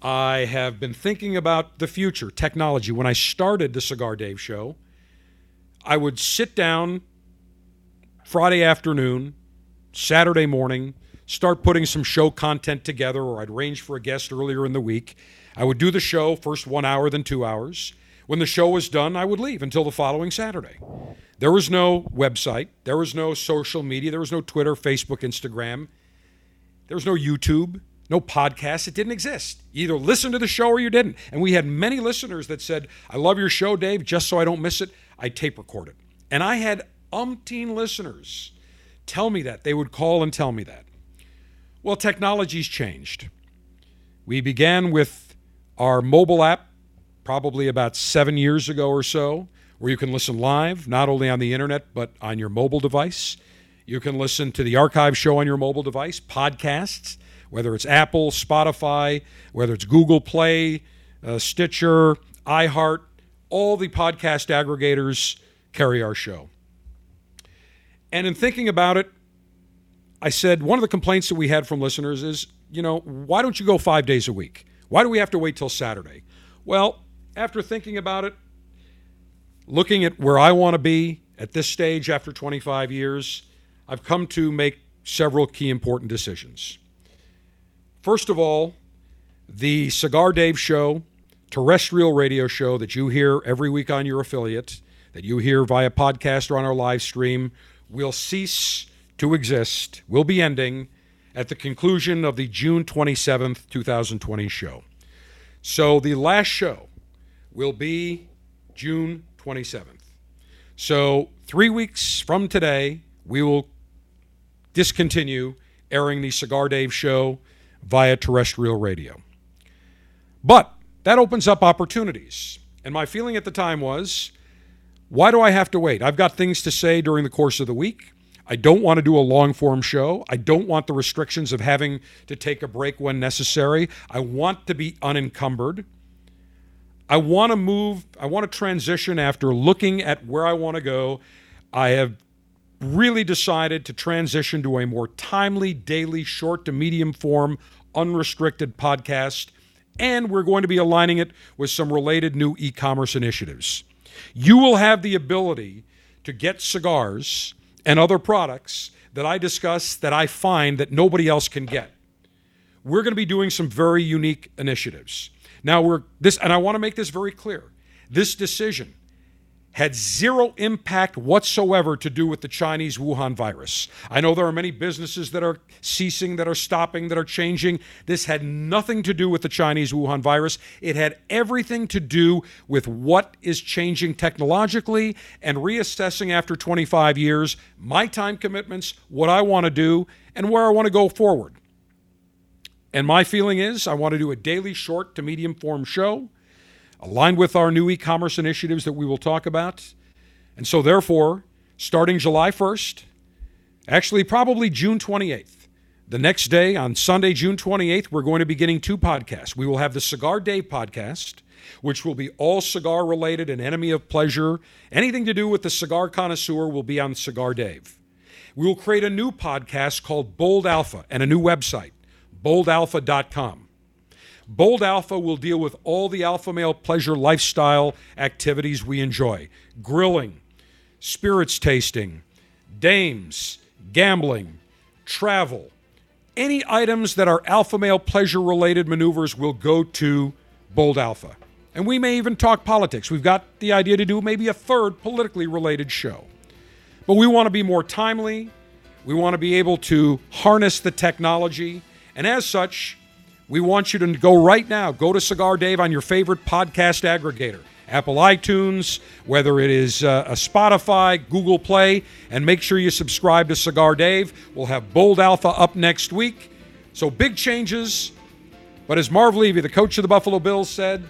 I have been thinking about the future, technology. When I started the Cigar Dave Show, I would sit down Friday afternoon, Saturday morning, start putting some show content together, or I'd arrange for a guest earlier in the week. I would do the show, first one hour, then two hours. When the show was done, I would leave until the following Saturday. There was no website. There was no social media. There was no Twitter, Facebook, Instagram. There was no YouTube. No podcasts. It didn't exist. You either listened to the show or you didn't. And we had many listeners that said, I love your show, Dave. Just so I don't miss it, I tape record it. And I had umpteen listeners tell me that. They would call and tell me that. Well, technology's changed. We began with our mobile app probably about seven years ago or so, where you can listen live, not only on the internet, but on your mobile device. You can listen to the archive show on your mobile device, podcasts, whether it's Apple, Spotify, whether it's Google Play, uh, Stitcher, iHeart, all the podcast aggregators carry our show. And in thinking about it, I said, one of the complaints that we had from listeners is, you know, why don't you go five days a week? Why do we have to wait till Saturday? Well, after thinking about it, looking at where I want to be at this stage after twenty-five years, I've come to make several key important decisions. First of all, the Cigar Dave Show, terrestrial radio show that you hear every week on your affiliate, that you hear via podcast or on our live stream, will cease to exist, will be ending at the conclusion of the June twenty-seventh, twenty twenty show. So the last show will be June twenty-seventh. So three weeks from today, we will discontinue airing the Cigar Dave Show via terrestrial radio. But that opens up opportunities. And my feeling at the time was, why do I have to wait? I've got things to say during the course of the week. I don't want to do a long-form show. I don't want the restrictions of having to take a break when necessary. I want to be unencumbered. I want to move, I want to transition after looking at where I want to go. I have really decided to transition to a more timely, daily, short to medium form, unrestricted podcast, and we're going to be aligning it with some related new e-commerce initiatives. You will have the ability to get cigars and other products that I discuss that I find that nobody else can get. We're going to be doing some very unique initiatives. Now, we're this, and I want to make this very clear. This decision had zero impact whatsoever to do with the Chinese Wuhan virus. I know there are many businesses that are ceasing, that are stopping, that are changing. This had nothing to do with the Chinese Wuhan virus. It had everything to do with what is changing technologically and reassessing after twenty-five years, my time commitments, what I want to do, and where I want to go forward. And my feeling is I want to do a daily short to medium form show aligned with our new e-commerce initiatives that we will talk about. And so therefore, starting July first, actually probably June twenty-eighth, The next day, on Sunday, June twenty-eighth, we're going to be getting two podcasts. We will have the Cigar Dave podcast, which will be all cigar-related and enemy of pleasure. Anything to do with the cigar connoisseur will be on Cigar Dave. We will create a new podcast called Bold Alpha and a new website, bold alpha dot com. Bold Alpha will deal with all the alpha male pleasure lifestyle activities we enjoy. Grilling, spirits tasting, dames, gambling, travel. Any items that are alpha male pleasure-related maneuvers will go to Bold Alpha. And we may even talk politics. We've got the idea to do maybe a third politically related show. But we want to be more timely. We want to be able to harness the technology. And as such, we want you to go right now. Go to Cigar Dave on your favorite podcast aggregator. Apple iTunes, whether it is uh, a Spotify, Google Play, and make sure you subscribe to Cigar Dave. We'll have Bold Alpha up next week. So big changes, but as Marv Levy, the coach of the Buffalo Bills, said,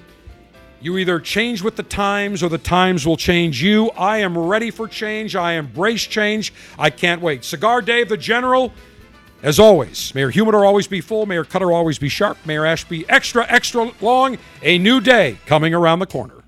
you either change with the times or the times will change you. I am ready for change. I embrace change. I can't wait. Cigar Dave, the general, as always, may your humidor always be full, may your cutter always be sharp, may your ash be extra, extra long. A new day coming around the corner.